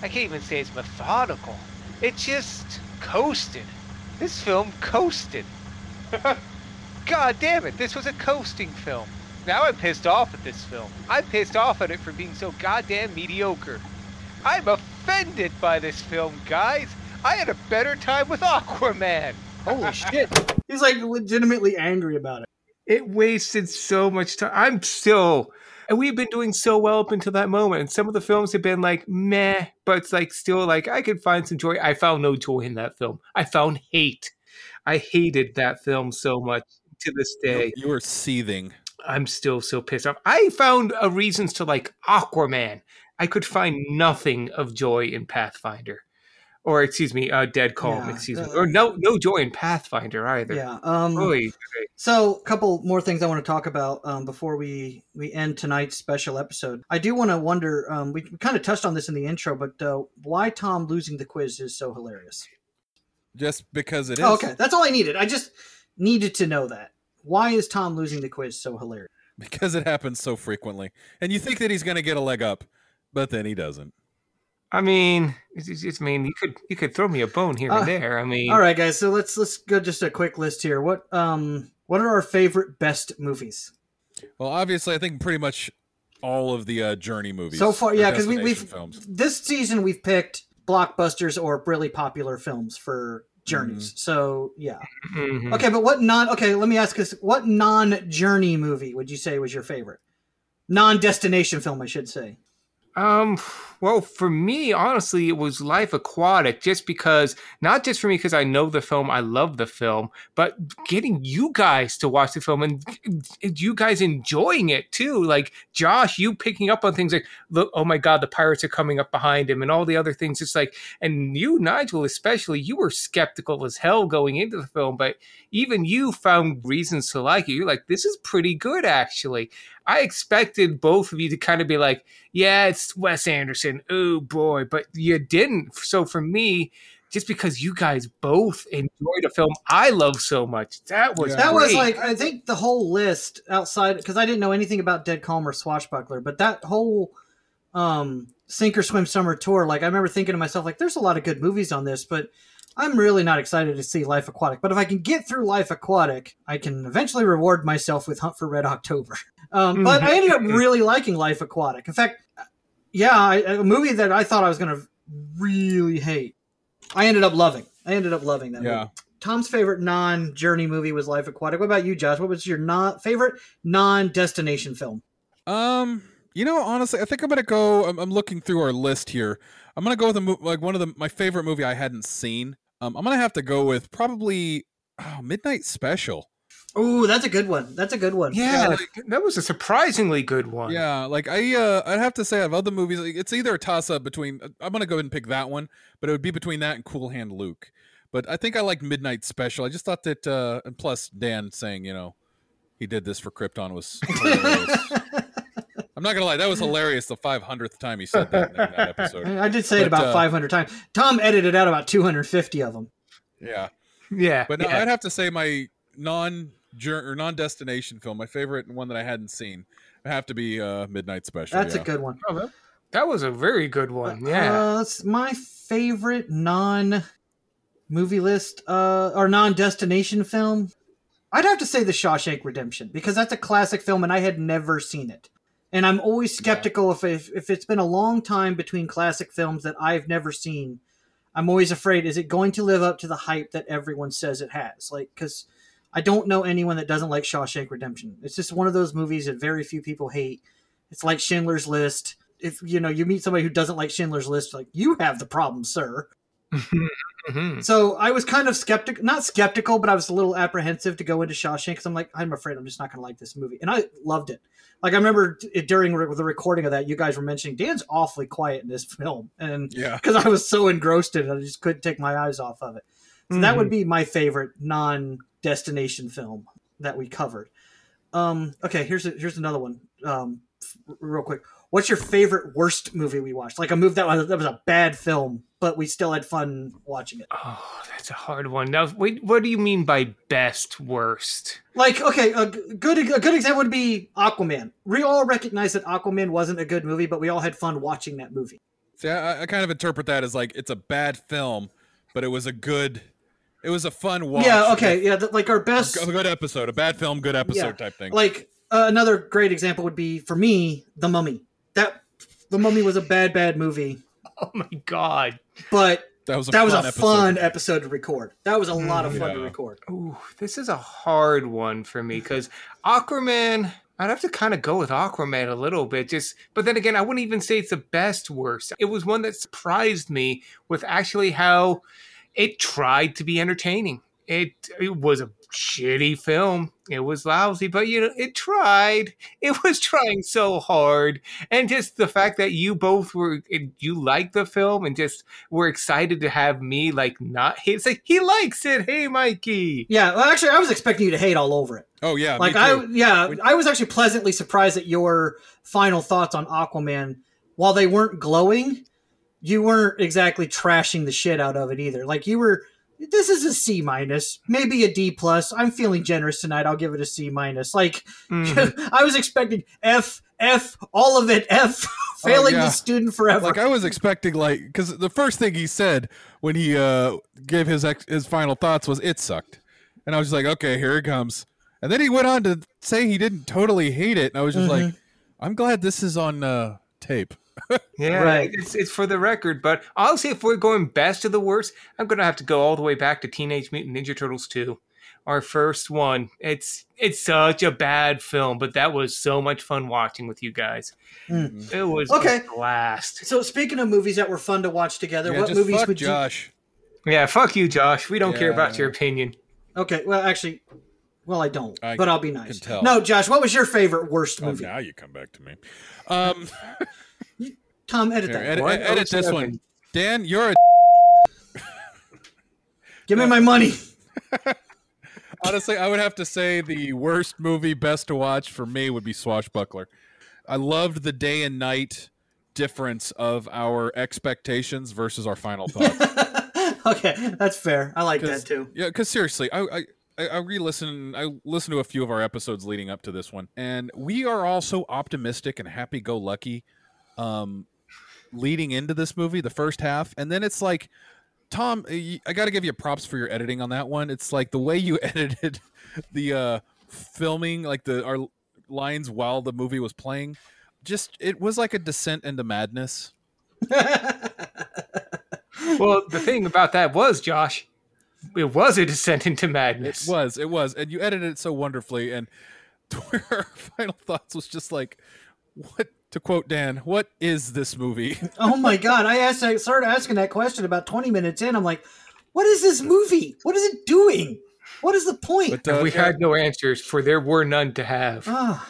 I can't even say it's methodical. It just coasted. This film coasted. God damn it, this was a coasting film. Now I'm pissed off at this film. I'm pissed off at it for being so goddamn mediocre. I'm offended by this film, guys. I had a better time with Aquaman. Holy shit. He's like legitimately angry about it. It wasted so much time. And we've been doing so well up until that moment. And some of the films have been like, meh, but it's like still like, I could find some joy. I found no joy in that film. I found hate. I hated that film so much to this day. You were seething. I'm still so pissed off. I found reasons to like Aquaman. I could find nothing of joy in Pathfinder. Or excuse me, Dead Calm. Yeah, excuse me, or no joy in Pathfinder either. Yeah. So, a couple more things I want to talk about before we end tonight's special episode. I do want to wonder. We kind of touched on this in the intro, but why Tom losing the quiz is so hilarious? Just because it is. Oh, okay, that's all I needed. I just needed to know that. Why is Tom losing the quiz so hilarious? Because it happens so frequently, and you think that he's going to get a leg up, but then he doesn't. I mean, you could throw me a bone here and there. I mean, all right, guys. So let's go just a quick list here. What are our favorite best movies? Well, obviously, I think pretty much all of the Journey movies so far. Yeah, because this season we've picked blockbusters or really popular films for journeys. Mm-hmm. So yeah, mm-hmm. Okay. But let me ask us, what non-Journey movie would you say was your favorite? Non-destination film, I should say. Well, for me, honestly, it was Life Aquatic, because I know the film, I love the film, but getting you guys to watch the film and you guys enjoying it too. Like Josh, you picking up on things like, look, oh my God, the pirates are coming up behind him and all the other things. It's like, and you, Nigel, especially, you were skeptical as hell going into the film, but even you found reasons to like it. You're like, this is pretty good, actually. I expected both of you to kind of be like, yeah, it's Wes Anderson. Oh, boy. But you didn't. So for me, just because you guys both enjoyed a film I love so much, that was That was like, I think the whole list outside, because I didn't know anything about Dead Calm or Swashbuckler, but that whole Sink or Swim Summer Tour, like I remember thinking to myself, like, there's a lot of good movies on this, but I'm really not excited to see Life Aquatic, but if I can get through Life Aquatic, I can eventually reward myself with Hunt for Red October. But I ended up really liking Life Aquatic. In fact, a movie that I thought I was going to really hate, I ended up loving. I ended up loving that movie. Tom's favorite non-Journey movie was Life Aquatic. What about you, Josh? What was your favorite non-destination film? You know, honestly, I think I'm going to go, I'm looking through our list here. I'm going to go with my favorite movie I hadn't seen. I'm going to have to go with probably Midnight Special. Oh, that's a good one. Yeah, that was a surprisingly good one. Yeah, like I'd have to say out of other movies, like, it's either a toss-up between, I'm going to go ahead and pick that one, but it would be between that and Cool Hand Luke. But I think I like Midnight Special. I just thought that, and plus Dan saying, you know, he did this for Krypton was hilarious. I'm not going to lie. That was hilarious the 500th time he said that in that episode. I did say it about 500 times. Tom edited out about 250 of them. Yeah. Yeah. But no, yeah. I'd have to say my non-destination film, my favorite and one that I hadn't seen, would have to be Midnight Special. That's a good one. Oh, that was a very good one. Yeah. It's my favorite non-movie list or non-destination film. I'd have to say The Shawshank Redemption, because that's a classic film and I had never seen it. And I'm always skeptical if it's been a long time between classic films that I've never seen. I'm always afraid, is it going to live up to the hype that everyone says it has? Like, because I don't know anyone that doesn't like Shawshank Redemption. It's just one of those movies that very few people hate. It's like Schindler's List. If you meet somebody who doesn't like Schindler's List, like, you have the problem, sir. Mm-hmm. So I was kind of not skeptical, but I was a little apprehensive to go into Shawshank because I'm like, I'm afraid I'm just not going to like this movie. And I loved it. Like, I remember during the recording of that, you guys were mentioning Dan's awfully quiet in this film, and because I was so engrossed in it, I just couldn't take my eyes off of it. So that would be my favorite non-destination film that we covered. Okay, here's another one. Real quick, what's your favorite worst movie we watched? Like a movie that was a bad film, but we still had fun watching it. Oh, that's a hard one. Now, wait, what do you mean by best worst? Like, okay, a good example would be Aquaman. We all recognize that Aquaman wasn't a good movie, but we all had fun watching that movie. See, I kind of interpret that as like, it's a bad film, but it was a fun watch. Yeah, okay, yeah, like our best... A good episode, a bad film, good episode type thing. Like, another great example would be, for me, The Mummy. The Mummy was a bad movie. Oh my God. But that was a fun episode to record. That was a lot of fun to record. Ooh, this is a hard one for me because Aquaman, I'd have to kind of go with Aquaman a little bit. But then again, I wouldn't even say it's the best worst. It was one that surprised me with actually how it tried to be entertaining. It was a shitty film. It was lousy, but it tried. It was trying so hard. And just the fact that you liked the film and just were excited to have me like not hate. It's like, he likes it. Hey, Mikey. Yeah. Well, actually, I was expecting you to hate all over it. Oh yeah. Like I was actually pleasantly surprised at your final thoughts on Aquaman. While they weren't glowing, you weren't exactly trashing the shit out of it either. Like you were, this is a C-, maybe a D+. I'm feeling generous tonight. I'll give it a C-. Like, I was expecting F, all of it, F, failing the student forever. Like, I was expecting, like, because the first thing he said when he gave his final thoughts was, it sucked. And I was just like, okay, here it comes. And then he went on to say he didn't totally hate it. And I was just like, I'm glad this is on tape. Yeah, right. It's for the record, but honestly, if we're going best to the worst, I'm going to have to go all the way back to Teenage Mutant Ninja Turtles 2, our first one. It's such a bad film, but that was so much fun watching with you guys. Mm. It was a blast. So speaking of movies that were fun to watch together, what movies would Josh? Yeah, fuck you, Josh. We don't care about your opinion. Okay, well, actually... Well, I don't, but I'll be nice. No, Josh, what was your favorite worst movie? Oh, now you come back to me. Tom, edit that. Edit this one. Dan, you're a... Give me my money. Honestly, I would have to say the worst movie best to watch for me would be Swashbuckler. I loved the day and night difference of our expectations versus our final thoughts. Okay, that's fair. I like that too. Yeah, because seriously, I listened to a few of our episodes leading up to this one, and we are all so optimistic and happy-go-lucky leading into this movie, the first half. And then it's like, Tom, I got to give you props for your editing on that one. It's like the way you edited the filming, like our lines while the movie was playing, just it was like a descent into madness. Well, the thing about that was, Josh, it was a descent into madness. It was. And you edited it so wonderfully. And our final thoughts was just like, what, to quote Dan, what is this movie? Oh my God. I started asking that question about 20 minutes in. I'm like, what is this movie? What is it doing? What is the point? But, we had no answers, for there were none to have.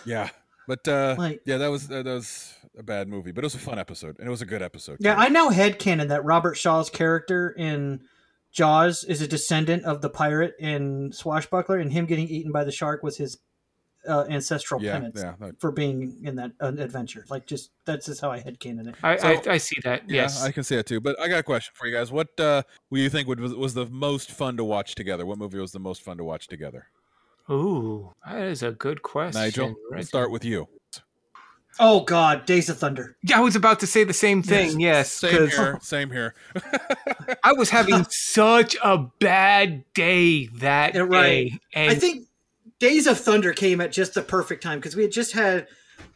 Yeah. But that was a bad movie, but it was a fun episode and it was a good episode. Yeah. I now headcanon that Robert Shaw's character in Jaws is a descendant of the pirate in Swashbuckler, and him getting eaten by the shark was his ancestral penance for being in that adventure. Like, just that's just how I headcanon it. I see that. Yeah, yes, I can see that too. But I got a question for you guys. What do you think was the most fun to watch together? What movie was the most fun to watch together? Ooh, that is a good question. Nigel, let's start with you. Oh God, Days of Thunder. Yeah, I was about to say the same thing. Yes, same here. I was having such a bad day that day. And I think Days of Thunder came at just the perfect time because we had just had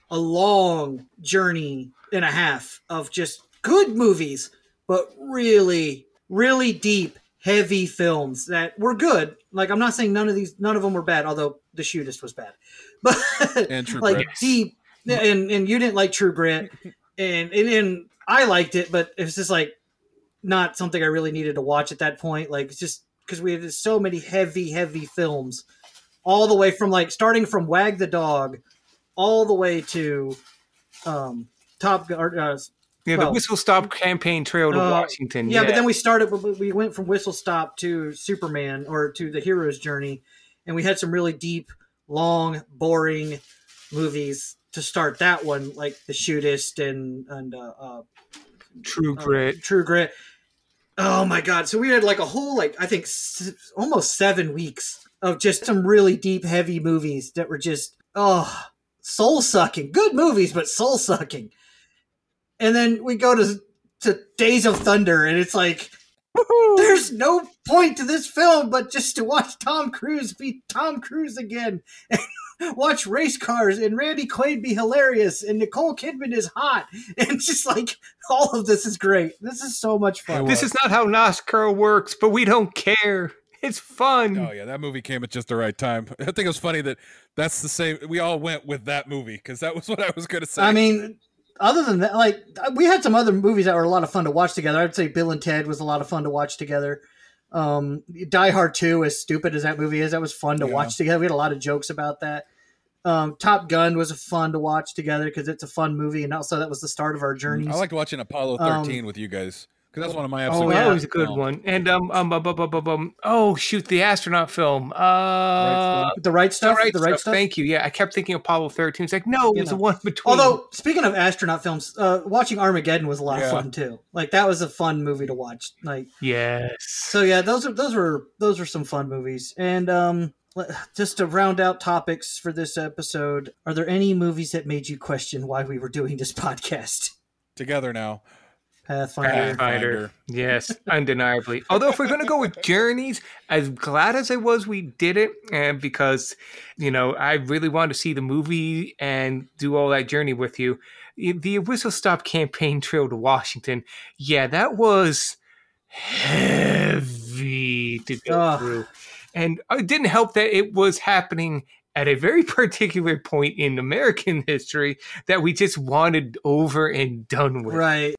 a long journey and a half of just good movies, but really, really deep, heavy films that were good. Like, I'm not saying none of them were bad, although The Shootist was bad. But like deep. And you didn't like True Grit, and I liked it, but it was just like not something I really needed to watch at that point. Like, it's just because we had so many heavy films, all the way from like starting from Wag the Dog, all the way to Top Gun. The Whistle Stop campaign trail to Washington. Yeah, but then we went from Whistle Stop to Superman or to the hero's journey, and we had some really deep, long, boring movies to start that one, like The Shootist and True Grit. Oh my God! So we had like a whole almost 7 weeks of just some really deep, heavy movies that were just soul sucking. Good movies, but soul sucking. And then we go to Days of Thunder, and it's like there's no point to this film but just to watch Tom Cruise be Tom Cruise again. Watch race cars and Randy Quaid be hilarious and Nicole Kidman is hot and just like all of this is great. This is so much fun. This is not how NASCAR works, but we don't care. It's fun. Oh yeah, that movie came at just the right time. I think it was funny that's the same. We all went with that movie because that was what I was going to say. I mean, other than that, like we had some other movies that were a lot of fun to watch together. I'd say Bill and Ted was a lot of fun to watch together. Die Hard 2, as stupid as that movie is, that was fun to watch together. We had a lot of jokes about that. Top Gun was fun to watch together because it's a fun movie, and also that was the start of our journeys. I liked watching Apollo 13 with you guys because that's one of my absolute favorites. That was a good one. And the astronaut film, The Right Stuff. Thank you. Yeah, I kept thinking Apollo 13. It's like it was the one between. Although speaking of astronaut films, watching Armageddon was a lot of fun too. Like that was a fun movie to watch. Like yes. So yeah, those were some fun movies, and just to round out topics for this episode, are there any movies that made you question why we were doing this podcast? Together now. Pathfinder. Yes, undeniably. Although if we're going to go with journeys, as glad as I was we did it, and because, I really wanted to see the movie and do all that journey with you. The Whistle Stop campaign trail to Washington, that was heavy to go through. And it didn't help that it was happening at a very particular point in American history that we just wanted over and done with. Right.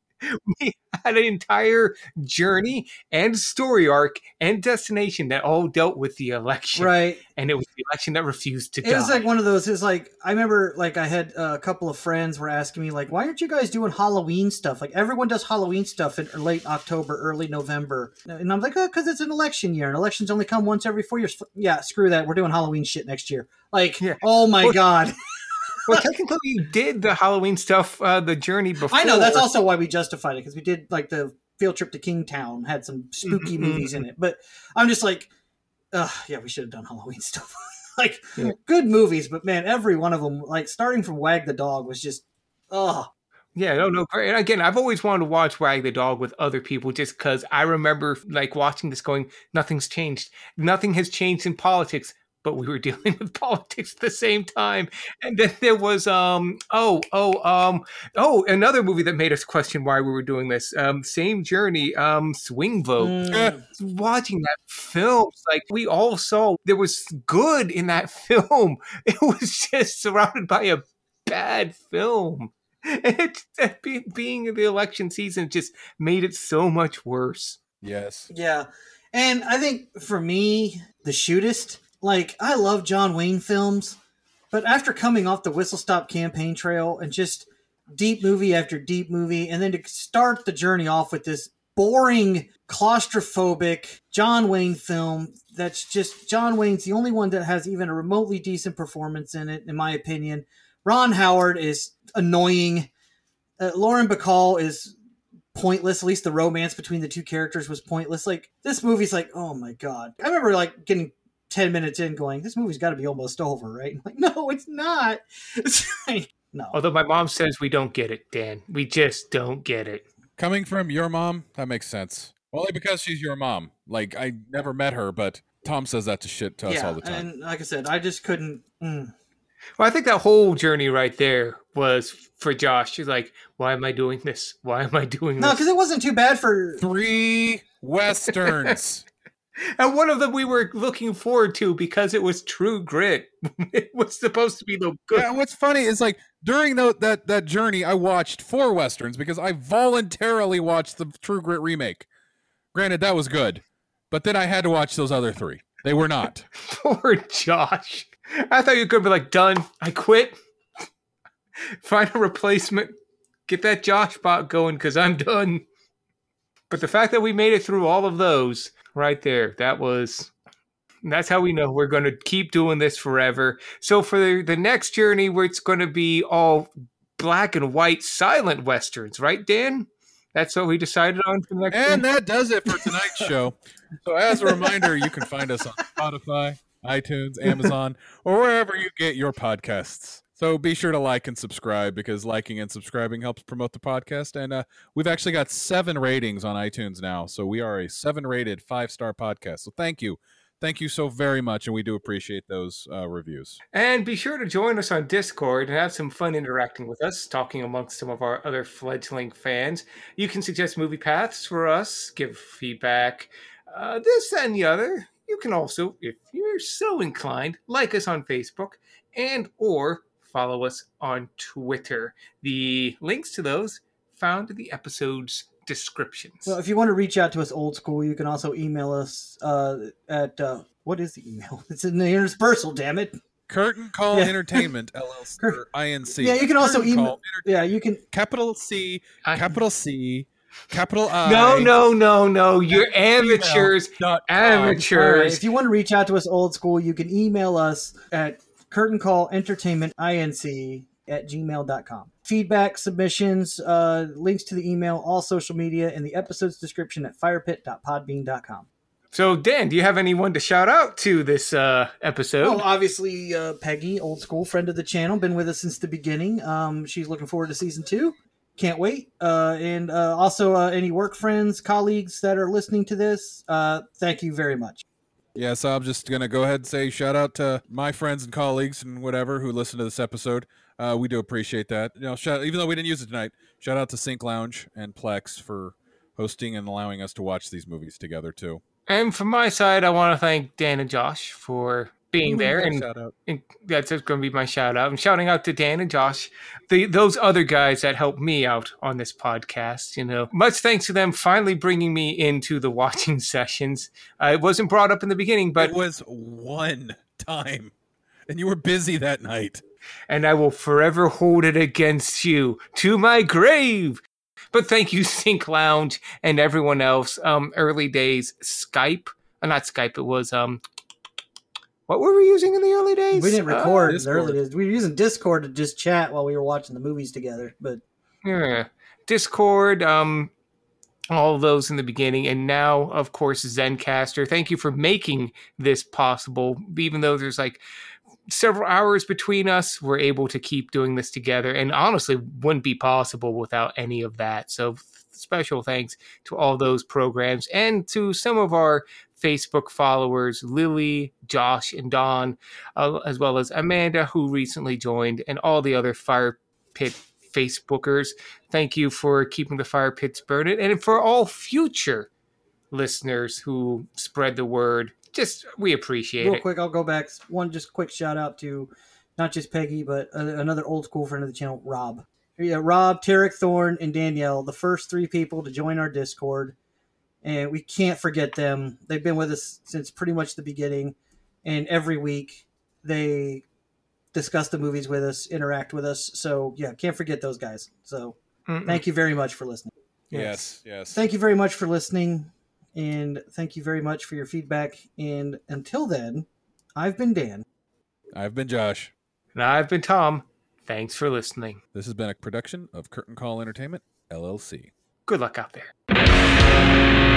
We had an entire journey and story arc and destination that all dealt with the election. Right. And it was the election that refused to die. It was like one of those, I remember I had a couple of friends were asking me why aren't you guys doing Halloween stuff? Like everyone does Halloween stuff in late October, early November. And I'm like, cause it's an election year and elections only come once every 4 years. Yeah. Screw that. We're doing Halloween shit next year. Oh my God. Well, technically, you did the Halloween stuff, the journey before. I know, that's also why we justified it, because we did, the field trip to Kingtown had some spooky movies in it. But I'm just we should have done Halloween stuff. Good movies, but man, every one of them, starting from Wag the Dog was just, Yeah, no, great. And again, I've always wanted to watch Wag the Dog with other people just because I remember, watching this going, nothing's changed. Nothing has changed in politics. But we were dealing with politics at the same time. And then there was, another movie that made us question why we were doing this. Same journey, Swing Vote. Watching that film, we all saw there was good in that film. It was just surrounded by a bad film. And being in the election season just made it so much worse. Yes. Yeah. And I think for me, The Shootist... I love John Wayne films, but after coming off the Whistle Stop campaign trail and just deep movie after deep movie, and then to start the journey off with this boring, claustrophobic John Wayne film that's just, John Wayne's the only one that has even a remotely decent performance in it, in my opinion. Ron Howard is annoying. Lauren Bacall is pointless. At least the romance between the two characters was pointless. Like, this movie's like, oh my God. I remember like getting 10 minutes in going, this movie's got to be almost over, right? I'm like, no, it's not. It's like, no. Although my mom says we don't get it, Dan. We just don't get it. Coming from your mom, that makes sense. Only because she's your mom. Like, I never met her, but Tom says that to us all the time. And like I said, I just couldn't. Well, I think that whole journey right there was for Josh. She's like, why am I doing this? Why am I doing this? No, because it wasn't too bad for... 3 Westerns. And one of them we were looking forward to because it was True Grit. It was supposed to be the good. Yeah, what's funny is like during that journey, I watched 4 Westerns because I voluntarily watched the True Grit remake. Granted, that was good, but then I had to watch those other 3. They were not. Poor Josh. I thought you could be like, done. I quit. Find a replacement. Get that Josh bot going because I'm done. But the fact that we made it through all of those right there, that's how we know we're going to keep doing this forever. So for the next journey, where it's going to be all black and white silent Westerns, right, Dan? That's what we decided on for the next And one. That does it for tonight's show. So as a reminder, you can find us on Spotify, iTunes, Amazon, or wherever you get your podcasts. So be sure to like and subscribe, because liking and subscribing helps promote the podcast. And we've actually got 7 ratings on iTunes now. So we are a 7-rated 5-star podcast. So thank you. Thank you so very much. And we do appreciate those reviews. And be sure to join us on Discord and have some fun interacting with us, talking amongst some of our other fledgling fans. You can suggest movie paths for us, give feedback, this, that, and the other. You can also, if you're so inclined, like us on Facebook and or follow us on Twitter. The links to those found in the episode's descriptions. Well, if you want to reach out to us old school, you can also email us at, what is the email? It's in the interspersal, damn it. Curtain Call Entertainment, LLC, or INC. Yeah, you can also email. Yeah, you can. Capital C, capital C. Capital I. No. You're amateurs. Amateurs. If you want to reach out to us old school, you can email us at curtaincallentertainmentinc@gmail.com. Feedback, submissions, links to the email, all social media, and the episode's description at firepit.podbean.com. So, Dan, do you have anyone to shout out to this episode? Well, obviously, Peggy, old school, friend of the channel, been with us since the beginning. She's looking forward to season 2. Can't wait. And also any work friends, colleagues that are listening to this, thank you very much. Yeah, so I'm just going to go ahead and say shout out to my friends and colleagues and whatever who listen to this episode. We do appreciate that. You know, even though we didn't use it tonight, shout out to Sync Lounge and Plex for hosting and allowing us to watch these movies together too. And from my side, I want to thank Dan and Josh for being there, and that's going to be my shout out. I'm shouting out to Dan and Josh, those other guys that helped me out on this podcast. You know, much thanks to them finally bringing me into the watching sessions. It wasn't brought up in the beginning, but it was one time, and you were busy that night. And I will forever hold it against you to my grave. But thank you, Sync Lounge, and everyone else. Early days Skype, not Skype. It was what were we using in the early days? We didn't record in the early days. We were using Discord to just chat while we were watching the movies together. But yeah, Discord, all of those in the beginning. And now, of course, Zencastr. Thank you for making this possible. Even though there's like several hours between us, we're able to keep doing this together. And honestly, wouldn't be possible without any of that. So special thanks to all those programs and to some of our Facebook followers, Lily, Josh, and Don, as well as Amanda, who recently joined, and all the other Fire Pit Facebookers. Thank you for keeping the fire pits burning, and for all future listeners who spread the word. Just, we appreciate it. Real quick, I'll go back. One just quick shout out to not just Peggy, but another old school friend of the channel, Rob. Yeah, Rob, Tarek Thorne, and Danielle, the first 3 people to join our Discord. And we can't forget them. They've been with us since pretty much the beginning. And every week they discuss the movies with us, interact with us. So, yeah, can't forget those guys. So thank you very much for listening. Yes. Thank you very much for listening, and thank you very much for your feedback. And until then, I've been Dan. I've been Josh. And I've been Tom. Thanks for listening. This has been a production of Curtain Call Entertainment, LLC. Good luck out there.